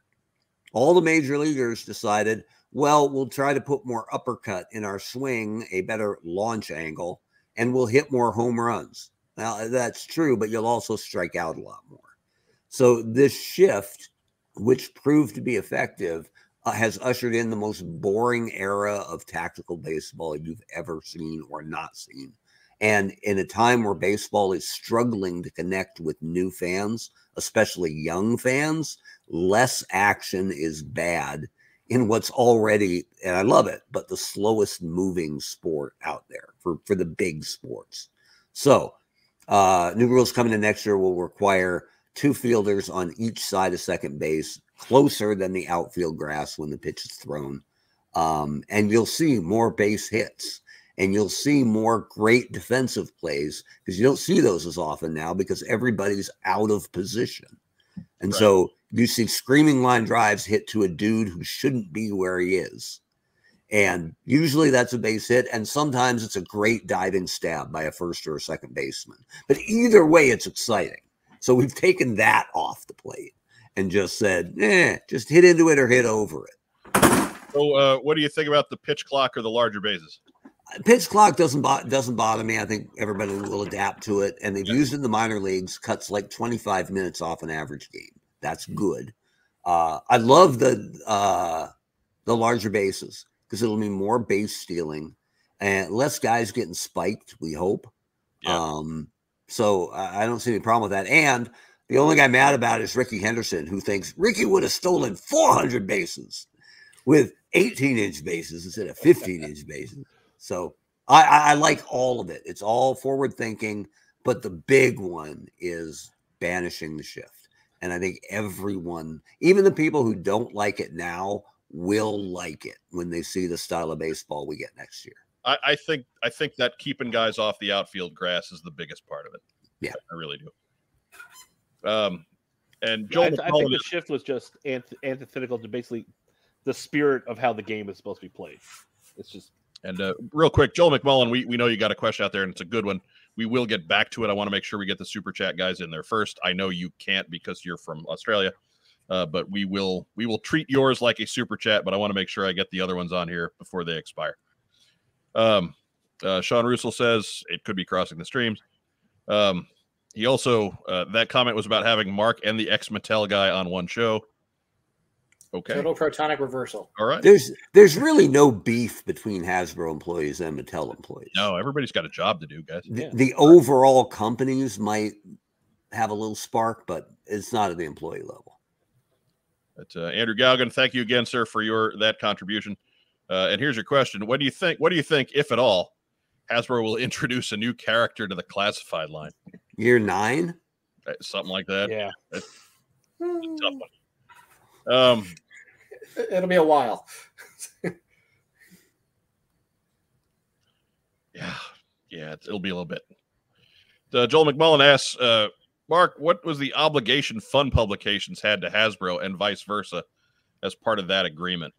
All the major leaguers decided, well, we'll try to put more uppercut in our swing, a better launch angle, and we'll hit more home runs. Now, that's true, but you'll also strike out a lot more. So this shift, which proved to be effective, has ushered in the most boring era of tactical baseball you've ever seen or not seen. And in a time where baseball is struggling to connect with new fans, especially young fans, less action is bad in what's already, and I love it, but the slowest moving sport out there for the big sports. So new rules coming in next year will require two fielders on each side of second base, closer than the outfield grass when the pitch is thrown. And you'll see more base hits, and you'll see more great defensive plays, because you don't see those as often now because everybody's out of position. And right. So you see screaming line drives hit to a dude who shouldn't be where he is. And usually that's a base hit. And sometimes it's a great diving stab by a first or a second baseman. But either way, it's exciting. So we've taken that off the plate and just said, just hit into it or hit over it. So what do you think about the pitch clock or the larger bases? Pitch clock doesn't bother me. I think everybody will adapt to it. And they've used in the minor leagues, cuts like 25 minutes off an average game. That's good. I love the larger bases because it'll mean more base stealing and less guys getting spiked, we hope. Yeah. So I don't see any problem with that. And the only guy mad about it is Rickey Henderson, who thinks Rickey would have stolen 400 bases with 18-inch bases instead of 15-inch bases. So I like all of it. It's all forward thinking, but the big one is banishing the shift. And I think everyone, even the people who don't like it now, will like it when they see the style of baseball we get next year. I think that keeping guys off the outfield grass is the biggest part of it. Yeah, I really do. And Joel, I think the shift was just antithetical to basically the spirit of how the game is supposed to be played. It's just. And real quick, Joel McMullen, we know you got a question out there, and it's a good one. We will get back to it. I want to make sure we get the super chat guys in there first. I know you can't because you're from Australia, but we will treat yours like a super chat. But I want to make sure I get the other ones on here before they expire. Sean Russell says it could be crossing the streams. He also that comment was about having Mark and the ex-Mattel guy on one show. Okay. Total protonic reversal. All right. There's really no beef between Hasbro employees and Mattel employees. No, everybody's got a job to do, guys. The overall companies might have a little spark, but it's not at the employee level. But, Andrew Galgan, thank you again, sir, for that contribution. And here's your question: What do you think, if at all, Hasbro will introduce a new character to the classified line? Year 9, something like that. Yeah, that's a tough one. It'll be a while. yeah, it'll be a little bit. Joel McMullen asks, Mark, what was the obligation Fun Publications had to Hasbro and vice versa as part of that agreement?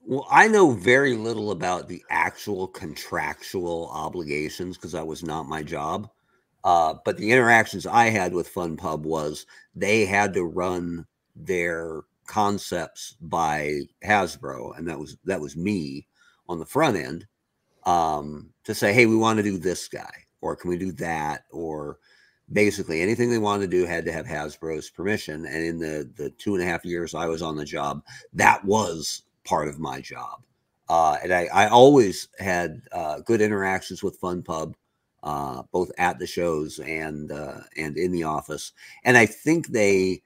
Well, I know very little about the actual contractual obligations because that was not my job. But the interactions I had with Fun Pub was they had to run their concepts by Hasbro, and that was me on the front end, to say, hey, we want to do this guy, or can we do that, or basically anything they wanted to do had to have Hasbro's permission. And in the 2.5 years I was on the job, that was part of my job, and I always had good interactions with Fun Pub, both at the shows and in the office. And I think they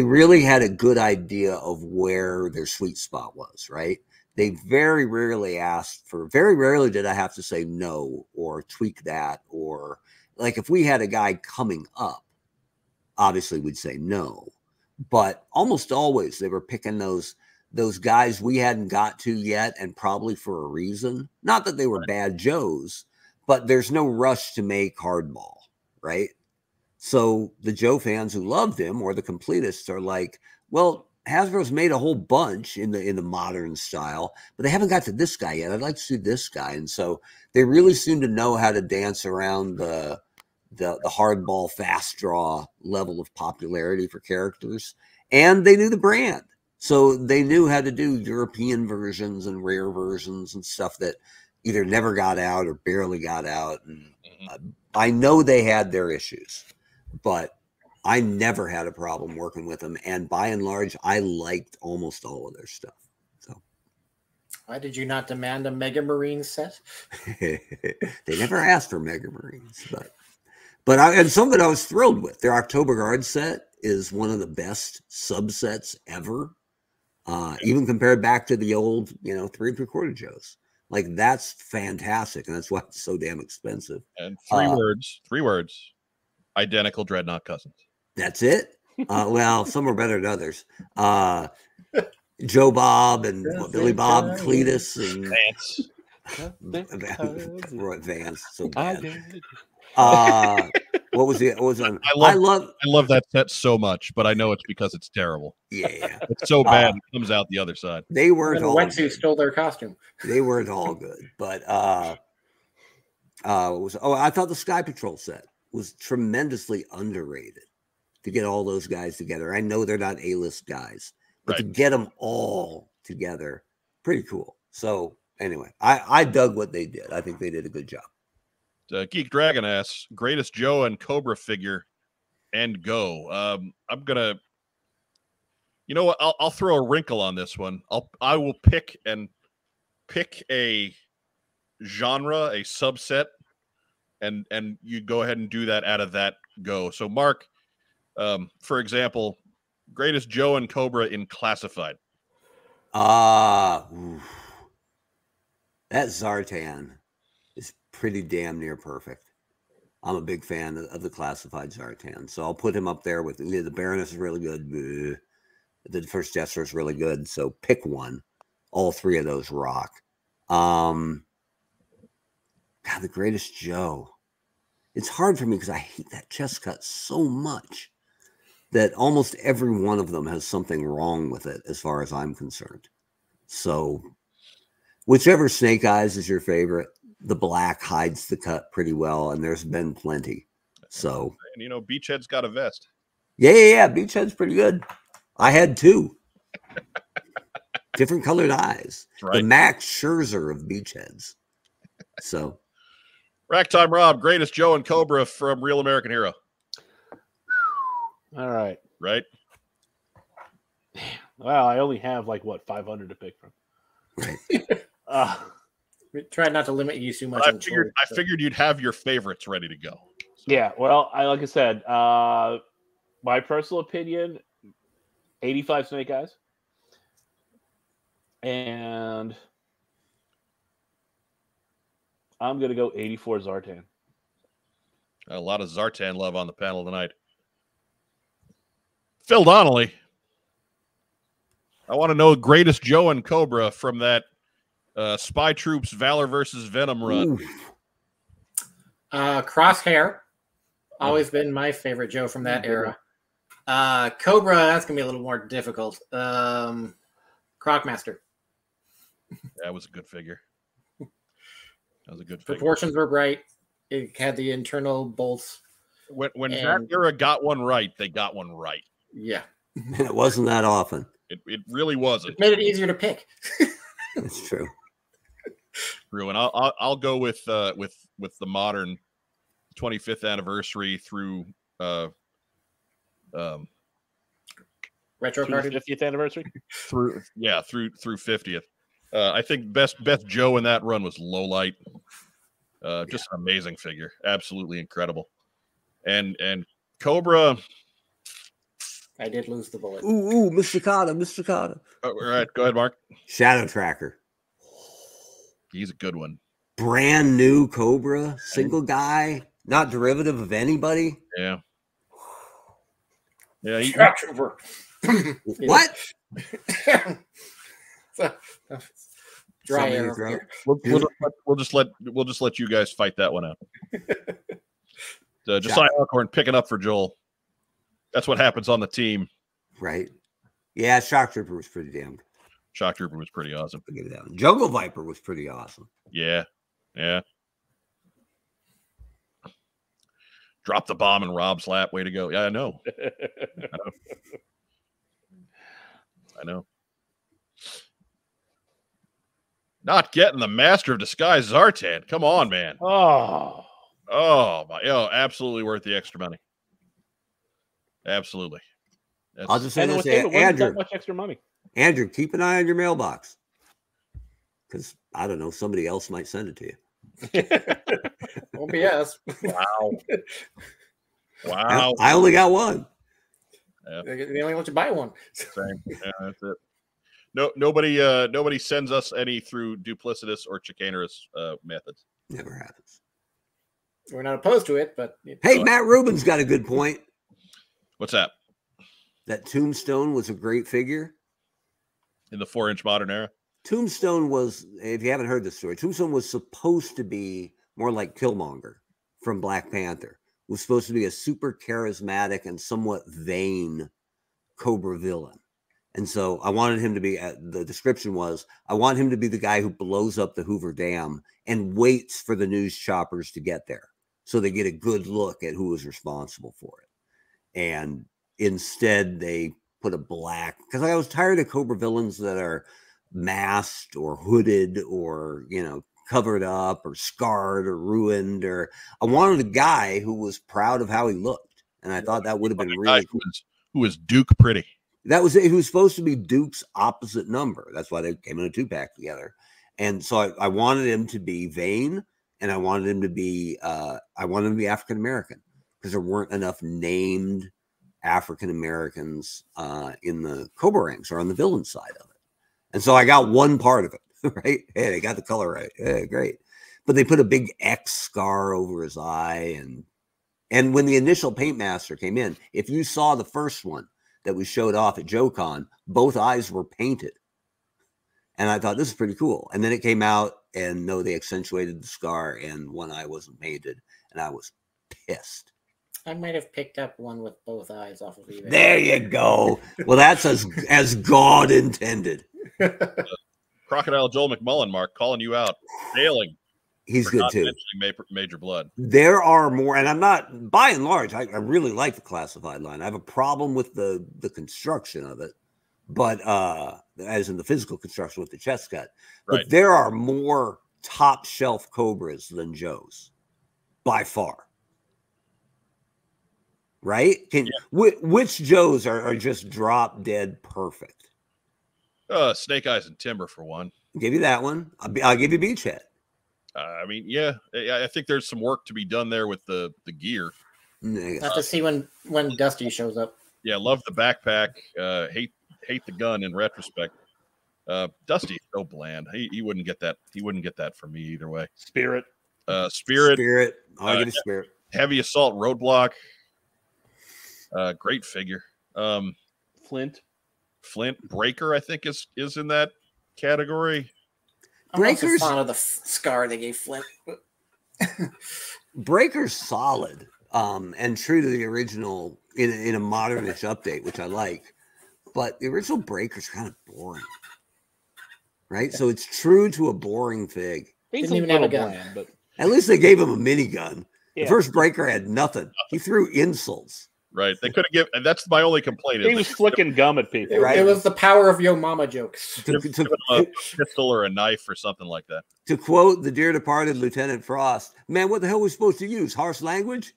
really had a good idea of where their sweet spot was, right? They very rarely asked for, very rarely did I have to say no or tweak that, or like if we had a guy coming up, obviously we'd say no, but almost always they were picking those guys we hadn't got to yet, and probably for a reason. Not that they were bad Joes, but there's no rush to make Hardball, right? So the Joe fans who loved him, or the completists, are like, well, Hasbro's made a whole bunch in the modern style, but they haven't got to this guy yet. I'd like to see this guy. And so they really seem to know how to dance around the hardball fast draw level of popularity for characters. And they knew the brand. So they knew how to do European versions and rare versions and stuff that either never got out or barely got out. And I know they had their issues, but I never had a problem working with them. And by and large, I liked almost all of their stuff. So, why did you not demand a Mega Marine set? They never asked for Mega Marines, but something I was thrilled with. Their October Guard set is one of the best subsets ever, even compared back to the old, 3 3/4 Joes. Like, that's fantastic, and that's why it's so damn expensive. And three words. Identical Dreadnought cousins. That's it. Well, some are better than others. Joe Bob and Billy Bob, and Cletus and Vance. Roy Vance. So bad. What was it? I love that set so much, but I know it's because it's terrible. Yeah, it's so bad it comes out the other side. They weren't all good. The wetsuit stole their costume. They weren't all good, but I thought the Sky Patrol set was tremendously underrated. To get all those guys together, I know they're not A-list guys, but to get them all together, pretty cool. So anyway, I dug what they did. I think they did a good job. Geek Dragon asks, greatest Joe and Cobra figure and go. I'm gonna, I'll throw a wrinkle on this one. I will pick a genre, a subset, and you go ahead and do that out of that go. So Mark, for example, greatest Joe and Cobra in classified. That Zartan is pretty damn near perfect. I'm a big fan of the classified Zartan, so I'll put him up there with the Baroness is really good. The First Jester is really good. So pick one. All three of those rock. God, the Greatest Joe. It's hard for me because I hate that chest cut so much that almost every one of them has something wrong with it as far as I'm concerned. So whichever Snake Eyes is your favorite, the black hides the cut pretty well, and there's been plenty. So, and you know, Beachhead's got a vest. Yeah. Beachhead's pretty good. I had two different colored eyes. Right. The Max Scherzer of Beachheads. So, Rack Time Rob, Greatest Joe and Cobra from Real American Hero. All right. Right. Well, I only have like what 500 to pick from. Right. Try not to limit you too much. I figured you'd have your favorites ready to go. So. Yeah. Well, like I said, my personal opinion, 85 Snake Eyes. And I'm going to go 84 Zartan. A lot of Zartan love on the panel tonight. Phil Donnelly. I want to know Greatest Joe and Cobra from that Spy Troops Valor versus Venom run. Crosshair. Always been my favorite Joe from that era. Cobra, that's going to be a little more difficult. Crocmaster. That was a good figure. That was a good figure. Proportions were right. It had the internal bolts. When that era got one right, they got one right. Yeah. And it wasn't that often. It really wasn't. It made it easier to pick. That's true. True. And I'll go with the modern 25th anniversary through retro 50th anniversary through 50th. I think best Joe in that run was Lowlight. Just an amazing figure, absolutely incredible. And Cobra, I did lose the bullet. Ooh, Mr. Cotta. Oh, all right, go ahead, Mark. Shadow Tracker. He's a good one. Brand new Cobra, single guy, not derivative of anybody. Yeah. Yeah. What? Dry air here. We'll just let you guys fight that one out. Josiah Alcorn picking up for Joel. That's what happens on the team, right? Yeah, Shock Trooper was pretty damn good. Shock Trooper was pretty awesome. I'll give you that one. Jungle Viper was pretty awesome. Yeah. Drop the bomb in Rob's lap. Way to go. Yeah, I know. I know. Not getting the Master of Disguise Zartan. Come on, man. Oh, absolutely worth the extra money. Absolutely. I'll just say this, Andrew. Much extra money. Andrew, keep an eye on your mailbox. Because, I don't know, somebody else might send it to you. Won't be us. Wow. I only got one. Yeah. They only want to buy one. Same. Yeah, that's it. No, nobody sends us any through duplicitous or chicanerous methods. Never happens. We're not opposed to it, but hey, Matt Rubin's got a good point. What's that? That Tombstone was a great figure in the 4-inch modern era. Tombstone was, if you haven't heard this story, Tombstone was supposed to be more like Killmonger from Black Panther. It was supposed to be a super charismatic and somewhat vain Cobra villain. And so I wanted him to be, the description was, I want him to be the guy who blows up the Hoover Dam and waits for the news choppers to get there so they get a good look at who was responsible for it. And instead they put a black, because I was tired of Cobra villains that are masked or hooded or, you know, covered up or scarred or ruined, or I wanted a guy who was proud of how he looked. And I thought that would have been really cool. Who was Duke Pretty. That was it. Who was supposed to be Duke's opposite number. That's why they came in a 2-pack together. And so I wanted him to be vain, and I wanted him to be African-American, because there weren't enough named African-Americans in the Cobra ranks or on the villain side of it. And so I got one part of it, right? Hey, they got the color right. Hey, great. But they put a big X scar over his eye. And when the initial paint master came in, if you saw the first one that we showed off at Joe-Con, both eyes were painted. And I thought, this is pretty cool. And then it came out And no, they accentuated the scar, and one eye wasn't painted, and I was pissed. I might have picked up one with both eyes off of eBay. There you go. Well, that's as God intended. Crocodile Joel McMullen, Mark, calling you out. Failing. He's good, too. Major Blood. There are more, and I'm not, by and large, I really like the classified line. I have a problem with the construction of it, but as in the physical construction with the chest cut. Right. But there are more top-shelf Cobras than Joes, by far. Right? Which Joes are just drop-dead perfect? Snake Eyes and Timber, for one. I'll give you that one. I'll give you Beachhead. I mean, yeah, I think there's some work to be done there with the gear. Nice. Have to see when Dusty shows up. Yeah, love the backpack. Hate the gun in retrospect. Dusty is so bland. He wouldn't get that. He wouldn't get that from me either way. Spirit. I'll give you Spirit. Heavy Assault Roadblock. Great figure. Flint Breaker, I think is in that category. Breaker's, I'm fond of the scar they gave Flint. Breaker's solid, and true to the original in a modernish update, which I like. But the original Breaker's kind of boring, right? So it's true to a boring fig. Didn't even have a gun, but at least they gave him a minigun. Yeah. The first Breaker had nothing. He threw insults. Right, they could have given, and that's my only complaint. He was flicking gum at people. Right? It was the power of yo mama jokes. A pistol or a knife or something like that. To quote the dear departed Lieutenant Frost, man, what the hell are we supposed to use? Harsh language?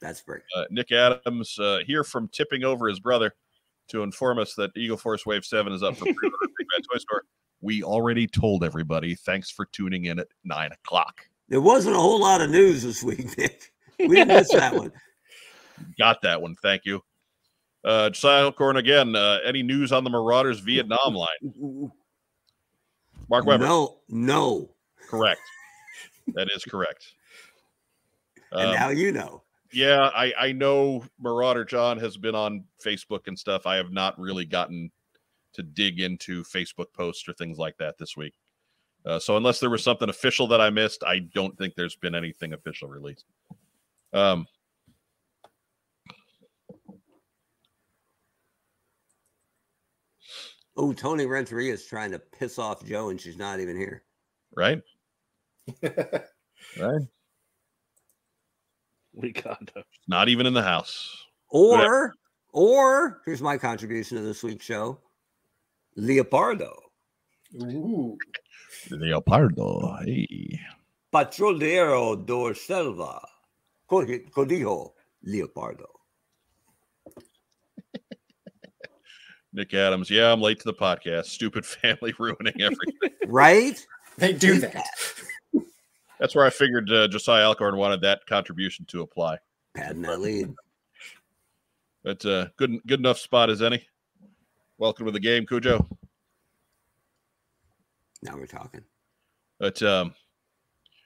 That's great. Nick Adams here from tipping over his brother to inform us that Eagle Force Wave 7 is up for pre-order at Big Bad Toy Store. We already told everybody. Thanks for tuning in at 9 o'clock. There wasn't a whole lot of news this week, Nick. We didn't miss that one. Got that one. Thank you. Josiah Corn again. Any news on the Marauders Vietnam line? Mark Weber. No. Correct. That is correct. And now you know. Yeah, I know Marauder John has been on Facebook and stuff. I have not really gotten to dig into Facebook posts or things like that this week. So unless there was something official that I missed, I don't think there's been anything official released. Oh, Tony Renteria is trying to piss off Joe, and she's not even here. Right? Right? We got her. Not even in the house. Or here's my contribution to this week's show. Leopardo. Ooh. Leopardo. Hey. Patrullero do Selva. Codijo Leopardo. Nick Adams, yeah, I'm late to the podcast. Stupid family ruining everything. Right? They do that. That's where I figured Josiah Alcorn wanted that contribution to apply. Padding that lead. But good enough spot as any. Welcome to the game, Cujo. Now we're talking. But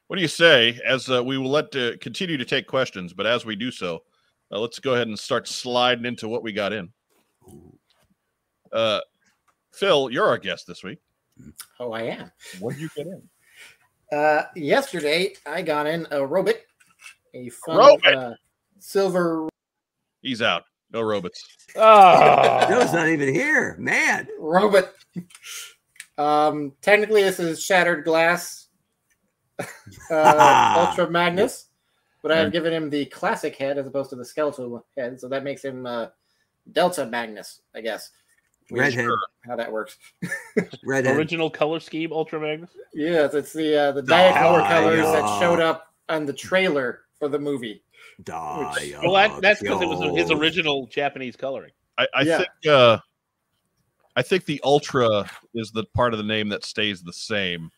what do you say? As we will continue to take questions, but as we do so, let's go ahead and start sliding into what we got in. Ooh. Phil, you're our guest this week. Oh, I am. What did you get in? Yesterday, I got in a Robit. A fun silver. He's out. No Robits. Oh. Joe's not even here. Man. Robit. Technically, this is Shattered Glass Ultra Magnus. But I've given him the classic head as opposed to the skeletal head. So that makes him Delta Magnus, I guess. Redhead. Sure how that works. Redhead. Original color scheme, Ultra Magnus? Yes, it's the Diacolor colors that showed up on the trailer for the movie. That's because it was his original Japanese coloring. I think the Ultra is the part of the name that stays the same,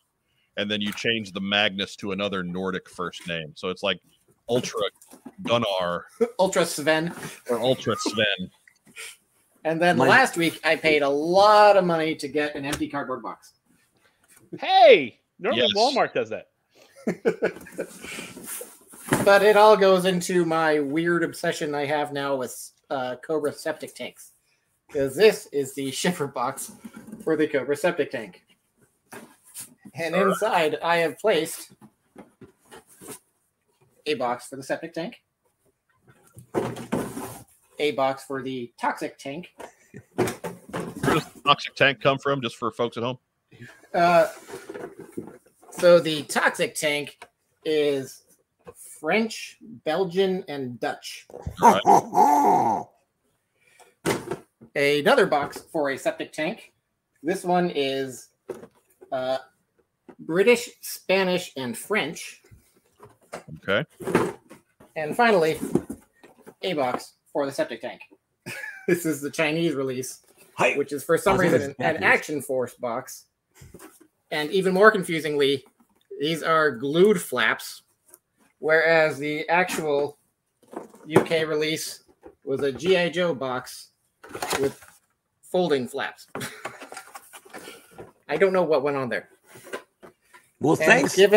and then you change the Magnus to another Nordic first name. So it's like Ultra Gunnar. Ultra Sven. Or Ultra Sven. And then last week, I paid a lot of money to get an empty cardboard box. Hey! Normally Walmart does that. But it all goes into my weird obsession I have now with Cobra septic tanks. Because this is the shipper box for the Cobra septic tank. And inside, I have placed a box for the septic tank, a box for the toxic tank. Where does the toxic tank come from, just for folks at home? So the toxic tank is French, Belgian, and Dutch. Right. Another box for a septic tank. This one is British, Spanish, and French. Okay. And finally, a box for the septic tank. This is the Chinese release, which is for some reason an Action Force box. And even more confusingly, these are glued flaps, whereas the actual UK release was a G.I. Joe box with folding flaps. I don't know what went on there. Well, thanks for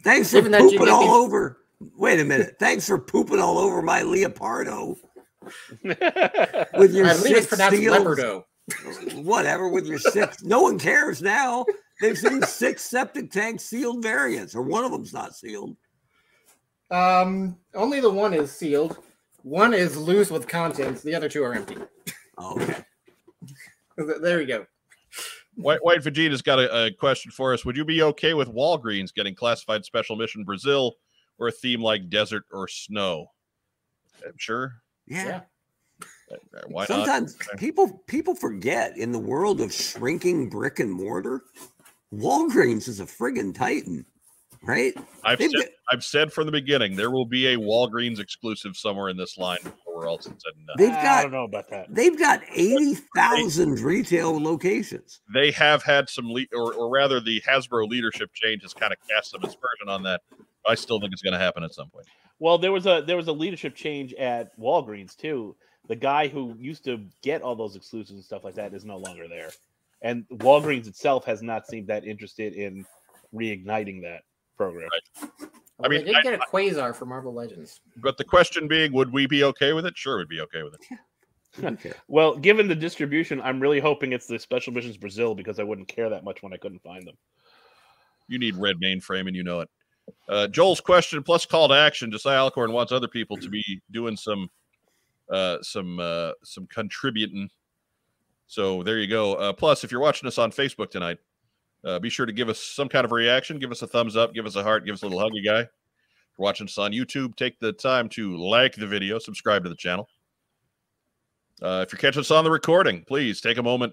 pooping all over. Wait a minute. Thanks for pooping all over my Leopardo. With your Leopardo. Whatever, with your six. No one cares now. They've seen six septic tank sealed variants, or one of them's not sealed. Only the one is sealed. One is loose with contents. The other two are empty. Oh, okay. There we go. White Vegeta's got a question for us. Would you be okay with Walgreens getting classified special mission Brazil or a theme like desert or snow? I'm sure. Yeah. Why sometimes not? People forget in the world of shrinking brick and mortar, Walgreens is a friggin' titan, right? I've said from the beginning there will be a Walgreens exclusive somewhere in this line before else it's said enough. I don't know about that. They've got 80,000 retail locations. They have had some, or rather, the Hasbro leadership change has kind of cast some aspersion on that. I still think it's going to happen at some point. Well, there was a leadership change at Walgreens too. The guy who used to get all those exclusives and stuff like that is no longer there. And Walgreens itself has not seemed that interested in reigniting that program. Right. I mean, they did get a Quasar for Marvel Legends. But the question being, would we be okay with it? Sure, we'd be okay with it. Yeah. Okay. Well, given the distribution, I'm really hoping it's the Special Missions Brazil because I wouldn't care that much when I couldn't find them. You need red mainframe and you know it. Joel's question plus call to action. Josiah Alcorn wants other people to be doing some contributing. So there you go. Plus, if you're watching us on Facebook tonight, be sure to give us some kind of reaction. Give us a thumbs up. Give us a heart. Give us a little huggy guy. If you're watching us on YouTube, take the time to like the video. Subscribe to the channel. If you're catching us on the recording, please take a moment.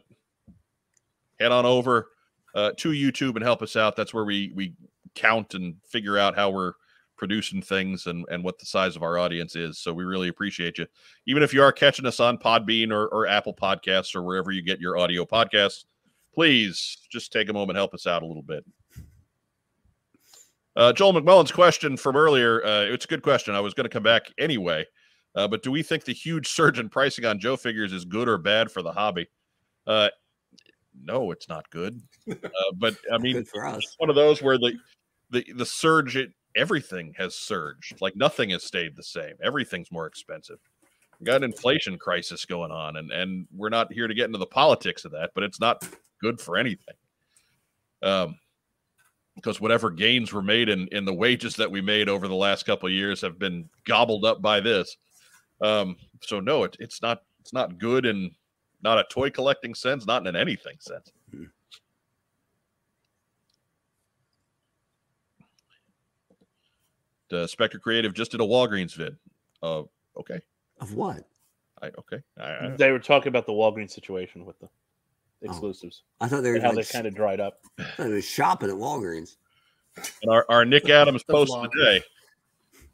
Head on over to YouTube and help us out. That's where we count and figure out how we're producing things and what the size of our audience is. So we really appreciate you. Even if you are catching us on Podbean or Apple Podcasts or wherever you get your audio podcasts, please just take a moment, help us out a little bit. Joel McMullen's question from earlier, it's a good question. I was going to come back anyway, but do we think the huge surge in pricing on Joe figures is good or bad for the hobby? No, it's not good. But I mean, it's one of those where the surge in everything has surged. Like nothing has stayed the same. Everything's more expensive. We got an inflation crisis going on, and we're not here to get into the politics of that, but it's not good for anything. Because whatever gains were made in the wages that we made over the last couple of years have been gobbled up by this. So no, it's not good in not a toy collecting sense, not in an anything sense. Mm-hmm. Spectre Creative just did a Walgreens vid. Okay. Of what? Okay. They were talking about the Walgreens situation with the exclusives. Oh, I thought they were how they kind of dried up. I thought they were shopping at Walgreens. And our Nick Adams post today.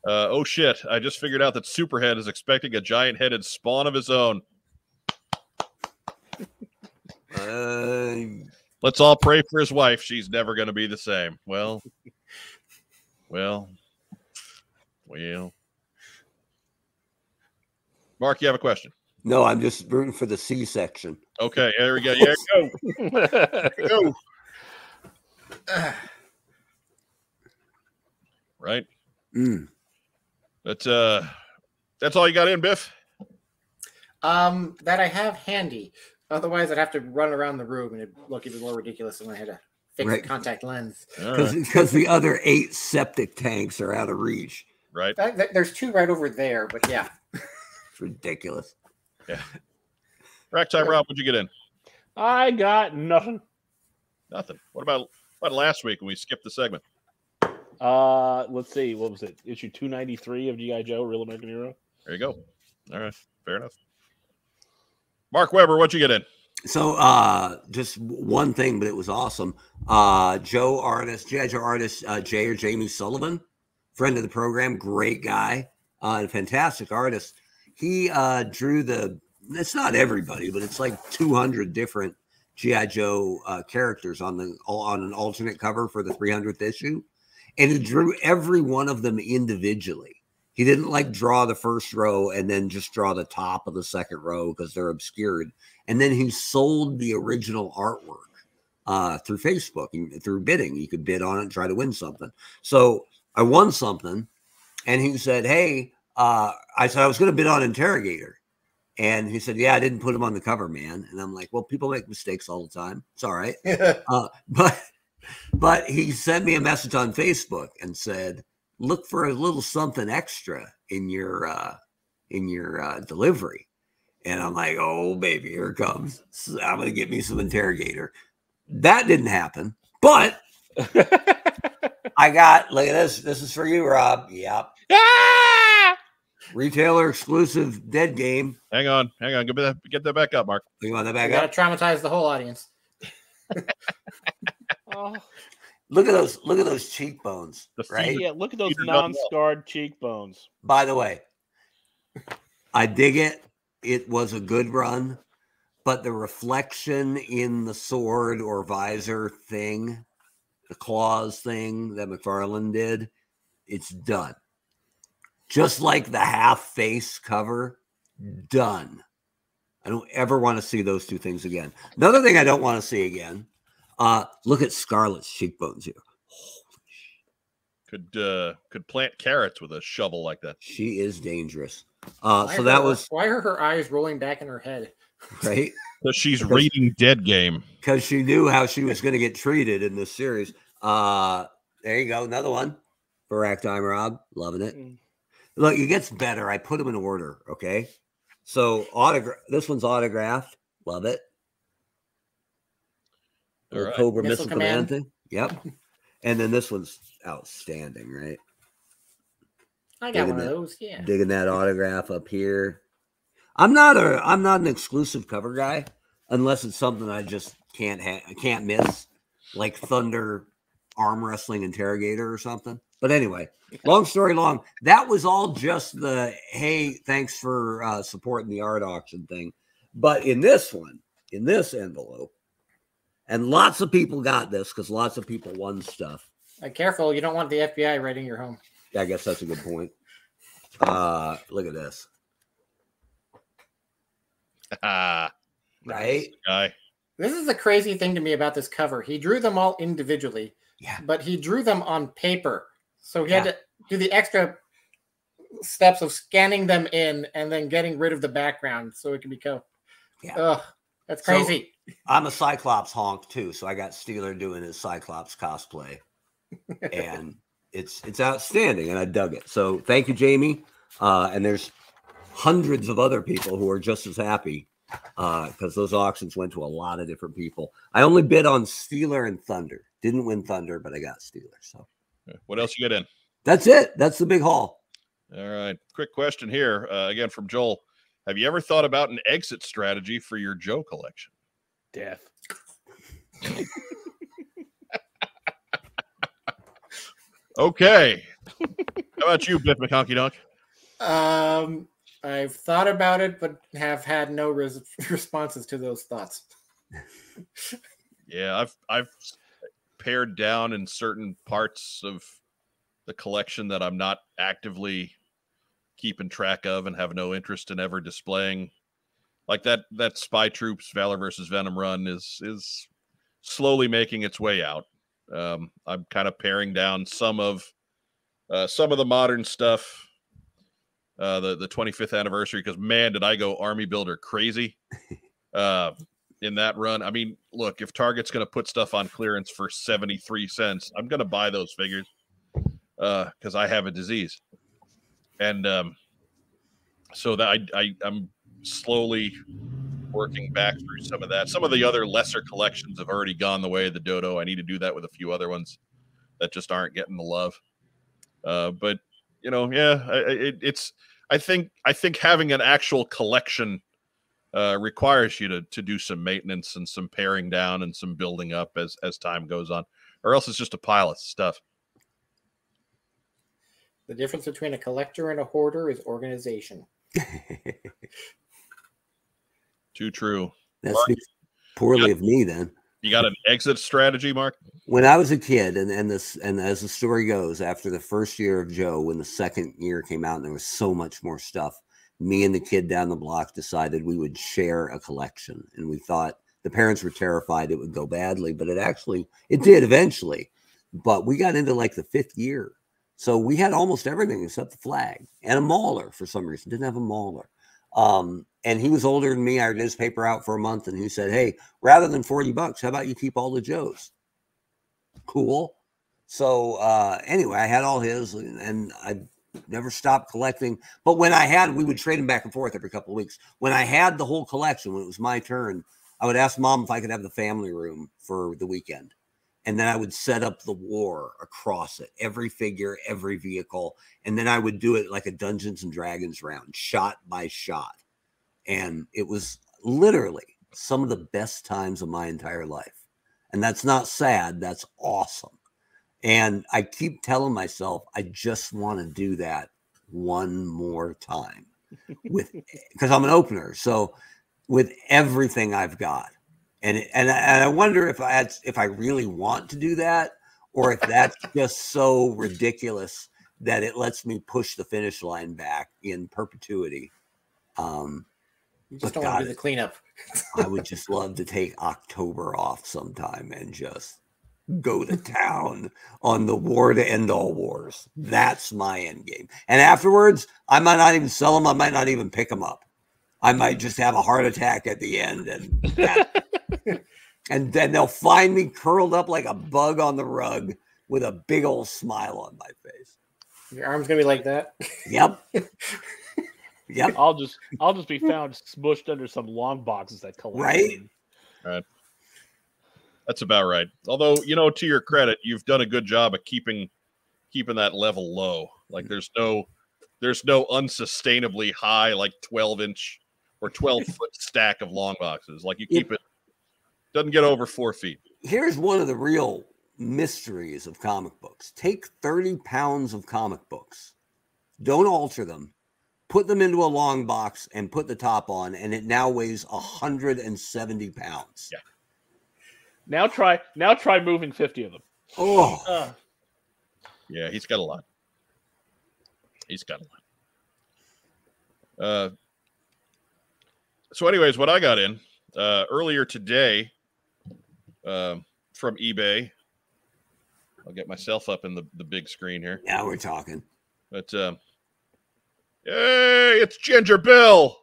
Oh shit! I just figured out that Superhead is expecting a giant-headed spawn of his own. Let's all pray for his wife. She's never going to be the same. Well. Mark, you have a question? No, I'm just rooting for the C-section. Okay, there we go. Yeah, go. Right. That's all you got in, Biff? That I have handy. Otherwise, I'd have to run around the room and it'd look even more ridiculous than I had to fixed contact lens. Because the other 8 septic tanks are out of reach. Right. There's 2 right over there, but yeah. It's ridiculous. Yeah. Racktime Rob, what'd you get in? I got nothing. Nothing. What about last week when we skipped the segment? Let's see. What was it? Issue 293 of G.I. Joe, Real American Hero. There you go. All right. Fair enough. Mark Weber, what'd you get in? So just one thing, but it was awesome. G.I. Joe artist Jamie Sullivan, friend of the program, great guy, and fantastic artist. He drew the, it's not everybody, but it's like 200 different G.I. Joe characters on an alternate cover for the 300th issue. And he drew every one of them individually. He didn't like draw the first row and then just draw the top of the second row because they're obscured. And then he sold the original artwork through Facebook and through bidding. You could bid on it and try to win something. So I won something, and he said, hey, I said, I was going to bid on Interrogator. And he said, yeah, I didn't put him on the cover, man. And I'm like, well, people make mistakes all the time. It's all right. But he sent me a message on Facebook and said, look for a little something extra in your delivery. And I'm like, oh, baby, here it comes. I'm going to get me some Interrogator. That didn't happen, but I got, look at this. This is for you, Rob. Yep. Ah! Retailer exclusive Dead Game. Hang on. Get that back up, Mark. You want that back up? Gotta traumatize the whole audience. Oh. Look at those cheekbones, right? Yeah, look at those non-scarred cheekbones. By the way, I dig it. It was a good run, but the reflection in the sword or visor thing, the claws thing that McFarlane did, it's done. Just like the half-face cover, done. I don't ever want to see those two things again. Another thing I don't want to see again, look at Scarlett's cheekbones here. Could plant carrots with a shovel like that. She is dangerous. Why are her eyes rolling back in her head? Right? Because she's reading Dead Game. Because she knew how she was going to get treated in this series. There you go. Another one for Racktime Rob. Loving it. Look, it gets better. I put them in order. Okay. So this one's autographed. Love it. Right. Cobra Missile Command thing. Yep. And then this one's outstanding, right? I got one of those, yeah. Digging that autograph up here. I'm not an exclusive cover guy unless it's something I just can't miss, like Thunder Arm Wrestling Interrogator or something. But anyway, long story long, that was all just the hey, thanks for supporting the art auction thing. But in this one, in this envelope, and lots of people got this because lots of people won stuff. Careful, you don't want the FBI raiding your home. Yeah, I guess that's a good point. Look at this. Right? This is the crazy thing to me about this cover. He drew them all individually, yeah, but he drew them on paper. So he had to do the extra steps of scanning them in and then getting rid of the background so it can be co. Yeah. Ugh, that's crazy. So, I'm a Cyclops honk, too, so I got Steeler doing his Cyclops cosplay. And... It's outstanding, and I dug it. So thank you, Jamie. And there's hundreds of other people who are just as happy because those auctions went to a lot of different people. I only bid on Steeler and Thunder. Didn't win Thunder, but I got Steeler. So what else you get in? That's it. That's the big haul. All right. Quick question here, again, from Joel. Have you ever thought about an exit strategy for your Joe collection? Death. Okay. How about you, Biff McHonky Dunk? I've thought about it, but have had no responses to those thoughts. Yeah, I've pared down in certain parts of the collection that I'm not actively keeping track of and have no interest in ever displaying. Like that Spy Troops Valor versus Venom run is slowly making its way out. I'm kind of paring down some of the modern stuff, the 25th anniversary, because man, did I go Army Builder crazy. in that run. I mean, look, if Target's going to put stuff on clearance for 73 cents, I'm going to buy those figures because I have a disease. And so that I'm slowly working back through some of that. Some of the other lesser collections have already gone the way of the Dodo. I need to do that with a few other ones that just aren't getting the love. But, you know, yeah, I think having an actual collection requires you to do some maintenance and some paring down and some building up as time goes on, or else it's just a pile of stuff. The difference between a collector and a hoarder is organization. Too true. That speaks poorly of me then. You got an exit strategy, Mark? When I was a kid, and as the story goes, after the first year of Joe, when the second year came out and there was so much more stuff, me and the kid down the block decided we would share a collection. And we thought the parents were terrified it would go badly, but it did eventually. But we got into like the fifth year. So we had almost everything except the flag and a mauler for some reason. Didn't have a mauler. And he was older than me. I had a newspaper out for a month, and he said, hey, rather than 40 bucks, how about you keep all the Joes? Cool. So anyway, I had all his, and I never stopped collecting. But when I had, we would trade them back and forth every couple of weeks. When I had the whole collection, when it was my turn, I would ask Mom if I could have the family room for the weekend. And then I would set up the war across it, every figure, every vehicle. And then I would do it like a Dungeons and Dragons round, shot by shot. And it was literally some of the best times of my entire life. And that's not sad. That's awesome. And I keep telling myself, I just want to do that one more time because I'm an opener. So with everything I've got. And I wonder if I really want to do that, or if that's just so ridiculous that it lets me push the finish line back in perpetuity. You just don't want to do the cleanup. I would just love to take October off sometime and just go to town on the war to end all wars. That's my end game. And afterwards, I might not even sell them. I might not even pick them up. I might just have a heart attack at the end, and then they'll find me curled up like a bug on the rug with a big old smile on my face. Your arm's gonna be like that. Yep. Yep. I'll just be found smushed under some long boxes that collapse. Right. Right. That's about right. Although, you know, to your credit, you've done a good job of keeping that level low. Like there's no unsustainably high like 12-inch. Or 12-foot stack of long boxes. Like you keep it, doesn't get over 4 feet. Here's one of the real mysteries of comic books. Take 30 pounds of comic books. Don't alter them. Put them into a long box and put the top on, and it now weighs 170 pounds. Yeah. Now try moving 50 of them. Oh. Yeah, he's got a lot. He's got a lot. So anyways, what I got in earlier today from eBay, I'll get myself up in the big screen here. Now we're talking. But, hey, it's Ginger Bill.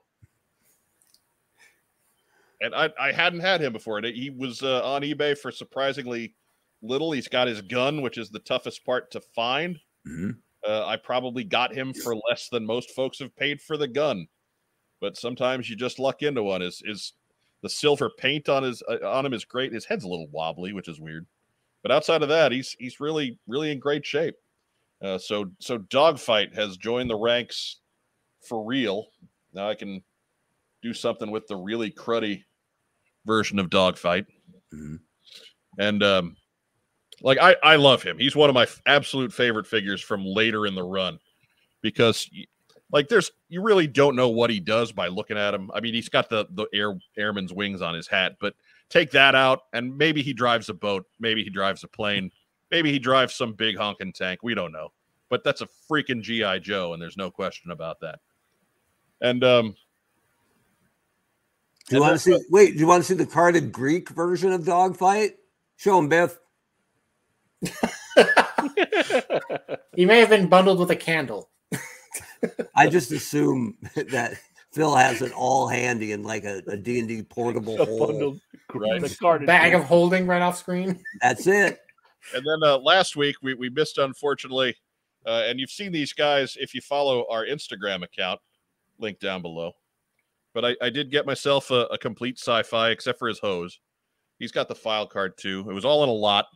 And I hadn't had him before. He was on eBay for surprisingly little. He's got his gun, which is the toughest part to find. Mm-hmm. I probably got him for less than most folks have paid for the gun. But sometimes you just luck into one. Is the silver paint on his on him is great. His head's a little wobbly, which is weird. But outside of that, he's really in great shape. So Dogfight has joined the ranks for real. Now I can do something with the really cruddy version of Dogfight. Mm-hmm. And like I love him. He's one of my absolute favorite figures from later in the run because. Like you really don't know what he does by looking at him. I mean, he's got the airman's wings on his hat, but take that out and maybe he drives a boat. Maybe he drives a plane. Maybe he drives some big honking tank. We don't know, but that's a freaking G.I. Joe. And there's no question about that. And, do you want to see the carded Greek version of Dogfight? Show him, Biff. He may have been bundled with a candle. I just assume that Phil has it all handy in like a D&D portable hole right? The bag of holding right off screen. That's it. And then last week we missed, unfortunately. And you've seen these guys if you follow our Instagram account, link down below. But I did get myself a complete sci-fi, except for his hose. He's got the file card, too. It was all in a lot.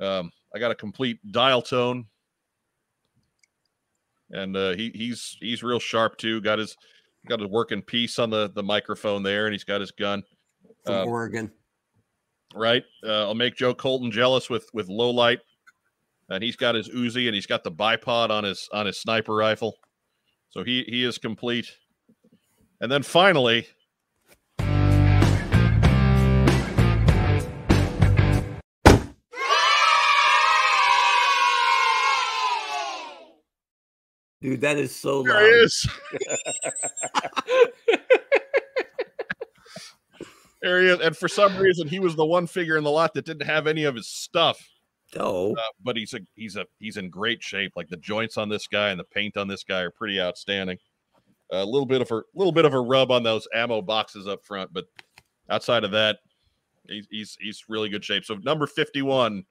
I got a complete dial tone. And he's real sharp, too. Got his working piece on the microphone there, and he's got his gun. From Oregon. Right? I'll make Joe Colton jealous with low light. And he's got his Uzi, and he's got the bipod on his sniper rifle. So he is complete. And then finally, dude, that is so loud. There it is. There he is. And for some reason, he was the one figure in the lot that didn't have any of his stuff. No, but he's in great shape. Like the joints on this guy and the paint on this guy are pretty outstanding. A little bit of a rub on those ammo boxes up front, but outside of that, he's really good shape. So number 51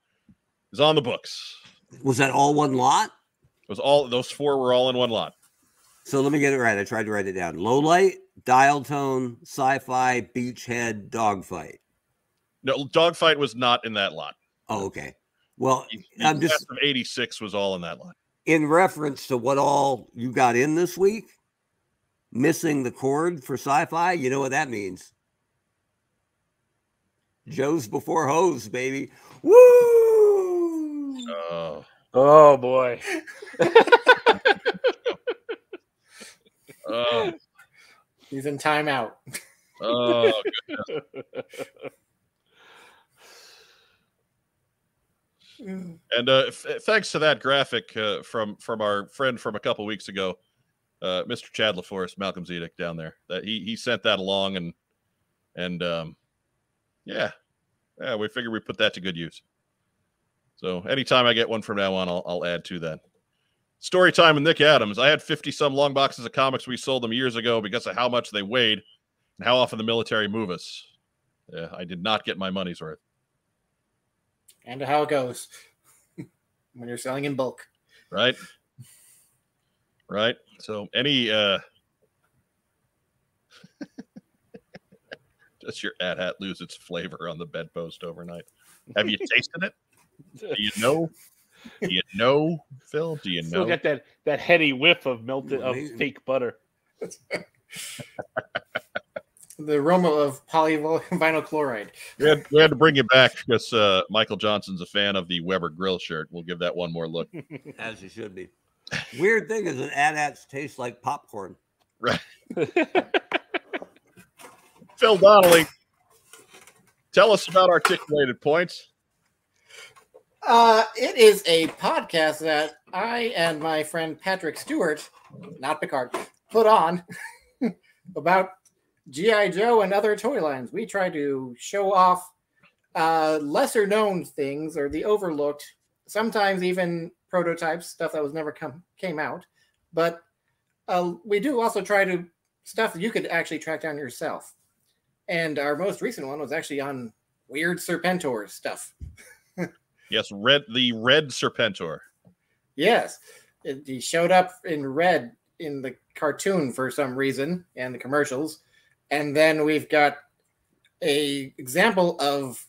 is on the books. Was that all one lot? It was all those four were all in one lot. So let me get it right. I tried to write it down. Low light, dial tone, sci-fi, beachhead, dogfight. No, dogfight was not in that lot. Oh, okay. Well, I'm just 86 was all in that lot. In reference to what all you got in this week. Missing the chord for sci-fi, you know what that means. Joe's before hose, baby. Woo! Oh boy. He's in timeout. Oh, goodness. And thanks to that graphic from our friend from a couple weeks ago. Mr. Chad LaForest, Malcolm Zedek down there, that he sent that along, and yeah, we figured we put that to good use. So anytime I get one from now on, I'll add to that. Story time with Nick Adams. I had 50 some long boxes of comics. We sold them years ago because of how much they weighed and how often the military move us. Yeah, I did not get my money's worth. And how it goes when you're selling in bulk, right? Right. So any does your ad hat lose its flavor on the bedpost overnight? Have you tasted it? Do you know, Phil? Do you still know? Still got that heady whiff of melted fake butter. The aroma of polyvinyl chloride. We had to bring you back because Michael Johnson's a fan of the Weber Grill shirt. We'll give that one more look. As you should be. Weird thing is that ad-hats taste like popcorn. Right. Phil Donnelly, tell us about Articulated Points. It is a podcast that I and my friend Patrick Stewart, not Picard, put on about G.I. Joe and other toy lines. We try to show off lesser-known things or the overlooked, sometimes even prototypes, stuff that was never came out, but we do also try to stuff that you could actually track down yourself. And our most recent one was actually on weird Serpentor stuff. Yes, the red Serpentor. Yes, he showed up in red in the cartoon for some reason and the commercials, and then we've got a example of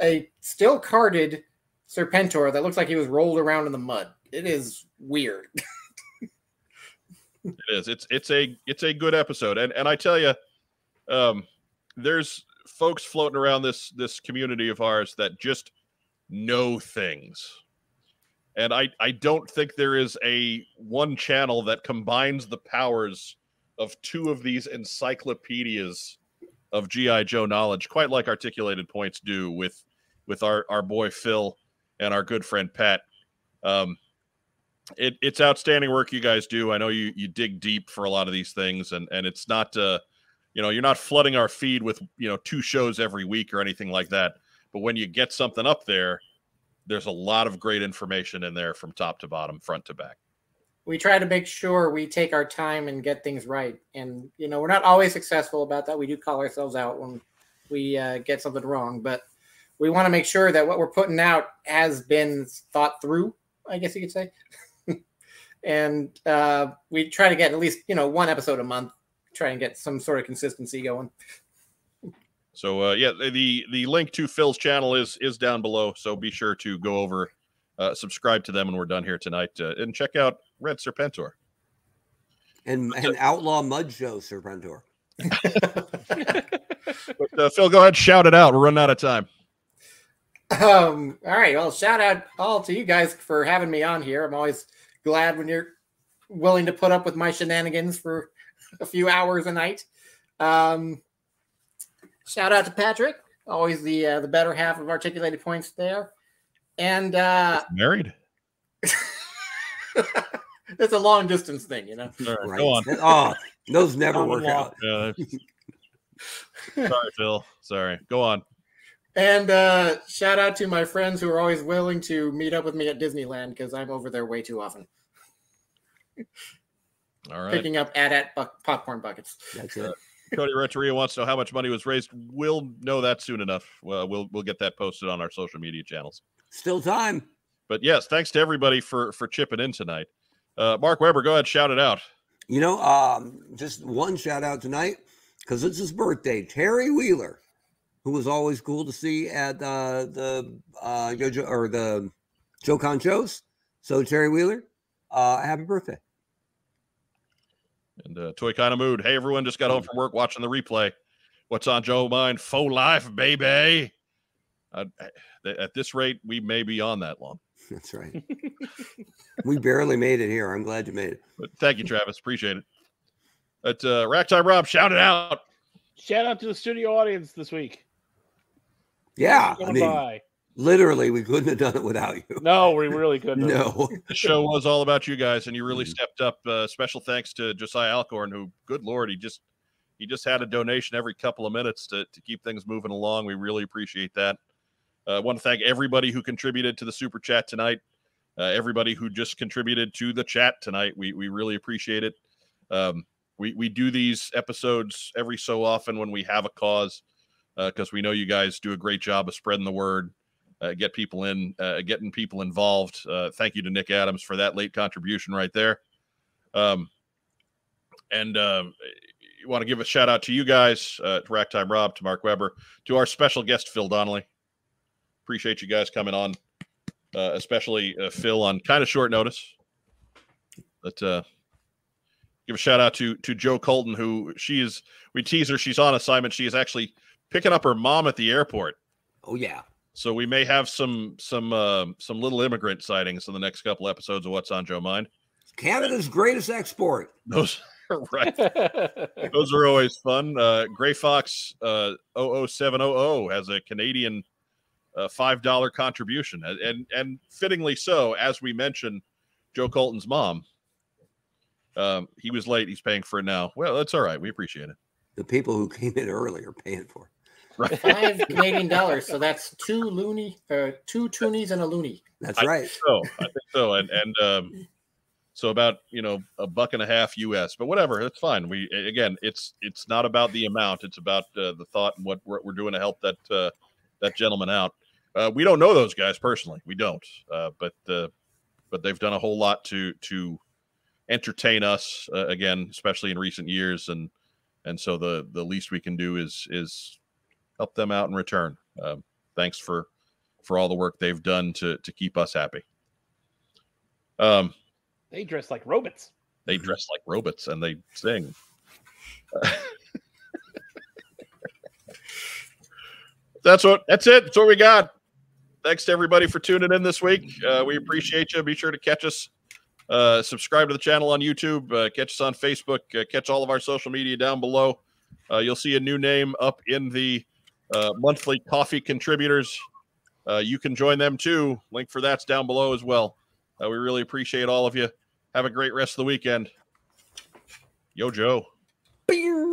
a still carded Serpentor that looks like he was rolled around in the mud. It is weird. It is. It's a good episode. And I tell you, there's folks floating around this community of ours that just know things. And I don't think there is a one channel that combines the powers of two of these encyclopedias of G.I. Joe knowledge, quite like Articulated Points do with our boy Phil and our good friend Pat. It's outstanding work you guys do. I know you dig deep for a lot of these things, and it's not, you're not flooding our feed with, two shows every week or anything like that. But when you get something up there, there's a lot of great information in there from top to bottom, front to back. We try to make sure we take our time and get things right. And, we're not always successful about that. We do call ourselves out when we get something wrong, but we want to make sure that what we're putting out has been thought through, I guess you could say. And we try to get at least, one episode a month, try and get some sort of consistency going. So yeah, the link to Phil's channel is down below. So be sure to go over, subscribe to them when we're done here tonight, and check out Red Serpentor and Outlaw Mud Show Serpentor. But, Phil, go ahead, shout it out. We're running out of time. All right. Well, shout out all to you guys for having me on here. I'm always glad when you're willing to put up with my shenanigans for a few hours a night. Shout out to Patrick, always the better half of Articulated Points there, and married. It's a long distance thing, Right. Go on. Oh, those never work out. Sorry, Phil. Sorry. Go on. And shout out to my friends who are always willing to meet up with me at Disneyland because I'm over there way too often. All right. Picking up popcorn buckets. That's it. Cody Renteria wants to know how much money was raised. We'll know that soon enough. We'll get that posted on our social media channels. Still time. But yes, thanks to everybody for chipping in tonight. Mark Weber, go ahead, shout it out. Just one shout out tonight because it's his birthday. Terry Wheeler, who was always cool to see at the JoeCon shows. So Terry Wheeler, happy birthday. And Toy Kind of Mood. Hey, everyone just got home from work watching the replay. What's on Joe Mind? Faux life, baby. At this rate, we may be on that long. That's right. We barely made it here. I'm glad you made it. But thank you, Travis. Appreciate it. But Racktime Rob, shout it out. Shout out to the studio audience this week. Yeah. I mean, literally, we couldn't have done it without you. No, we really couldn't. No. The show was all about you guys, and you really stepped up. Special thanks to Josiah Alcorn, who, good Lord, he just had a donation every couple of minutes to keep things moving along. We really appreciate that. I want to thank everybody who contributed to the Super Chat tonight, everybody who just contributed to the chat tonight. We really appreciate it. We do these episodes every so often when we have a cause because we know you guys do a great job of spreading the word. Getting people involved. Thank you to Nick Adams for that late contribution right there. You want to give a shout out to you guys, to Racktime Rob, to Mark Weber, to our special guest, Phil Donnelly. Appreciate you guys coming on, especially Phil on kind of short notice. But give a shout out to Jo Colton, who we tease her. She's on assignment. She is actually picking up her mom at the airport. Oh, yeah. So we may have some little immigrant sightings in the next couple episodes of What's on Joe Mind. Canada's greatest export. Those are right. Those are always fun. Gray Fox 00700 has a Canadian $5 contribution, and fittingly so, as we mentioned, Joe Colton's mom. He was late. He's paying for it now. Well, that's all right. We appreciate it. The people who came in early are paying for it. Right. $5 Canadian dollars, so that's two toonies and a loony. That's right. I think so, so about $1.50 U.S. But whatever, that's fine. We again, it's not about the amount; it's about the thought and what we're doing to help that gentleman out. We don't know those guys personally; we don't. But they've done a whole lot to entertain us again, especially in recent years, and so the least we can do is help them out in return. Thanks for all the work they've done to keep us happy. They dress like robots. They dress like robots and they sing. That's it. That's what we got. Thanks to everybody for tuning in this week. We appreciate you. Be sure to catch us. Subscribe to the channel on YouTube. Catch us on Facebook. Catch all of our social media down below. You'll see a new name up in the monthly coffee contributors. You can join them too. Link for that's down below as well. We really appreciate all of you. Have a great rest of the weekend. Yo, Joe. Beow.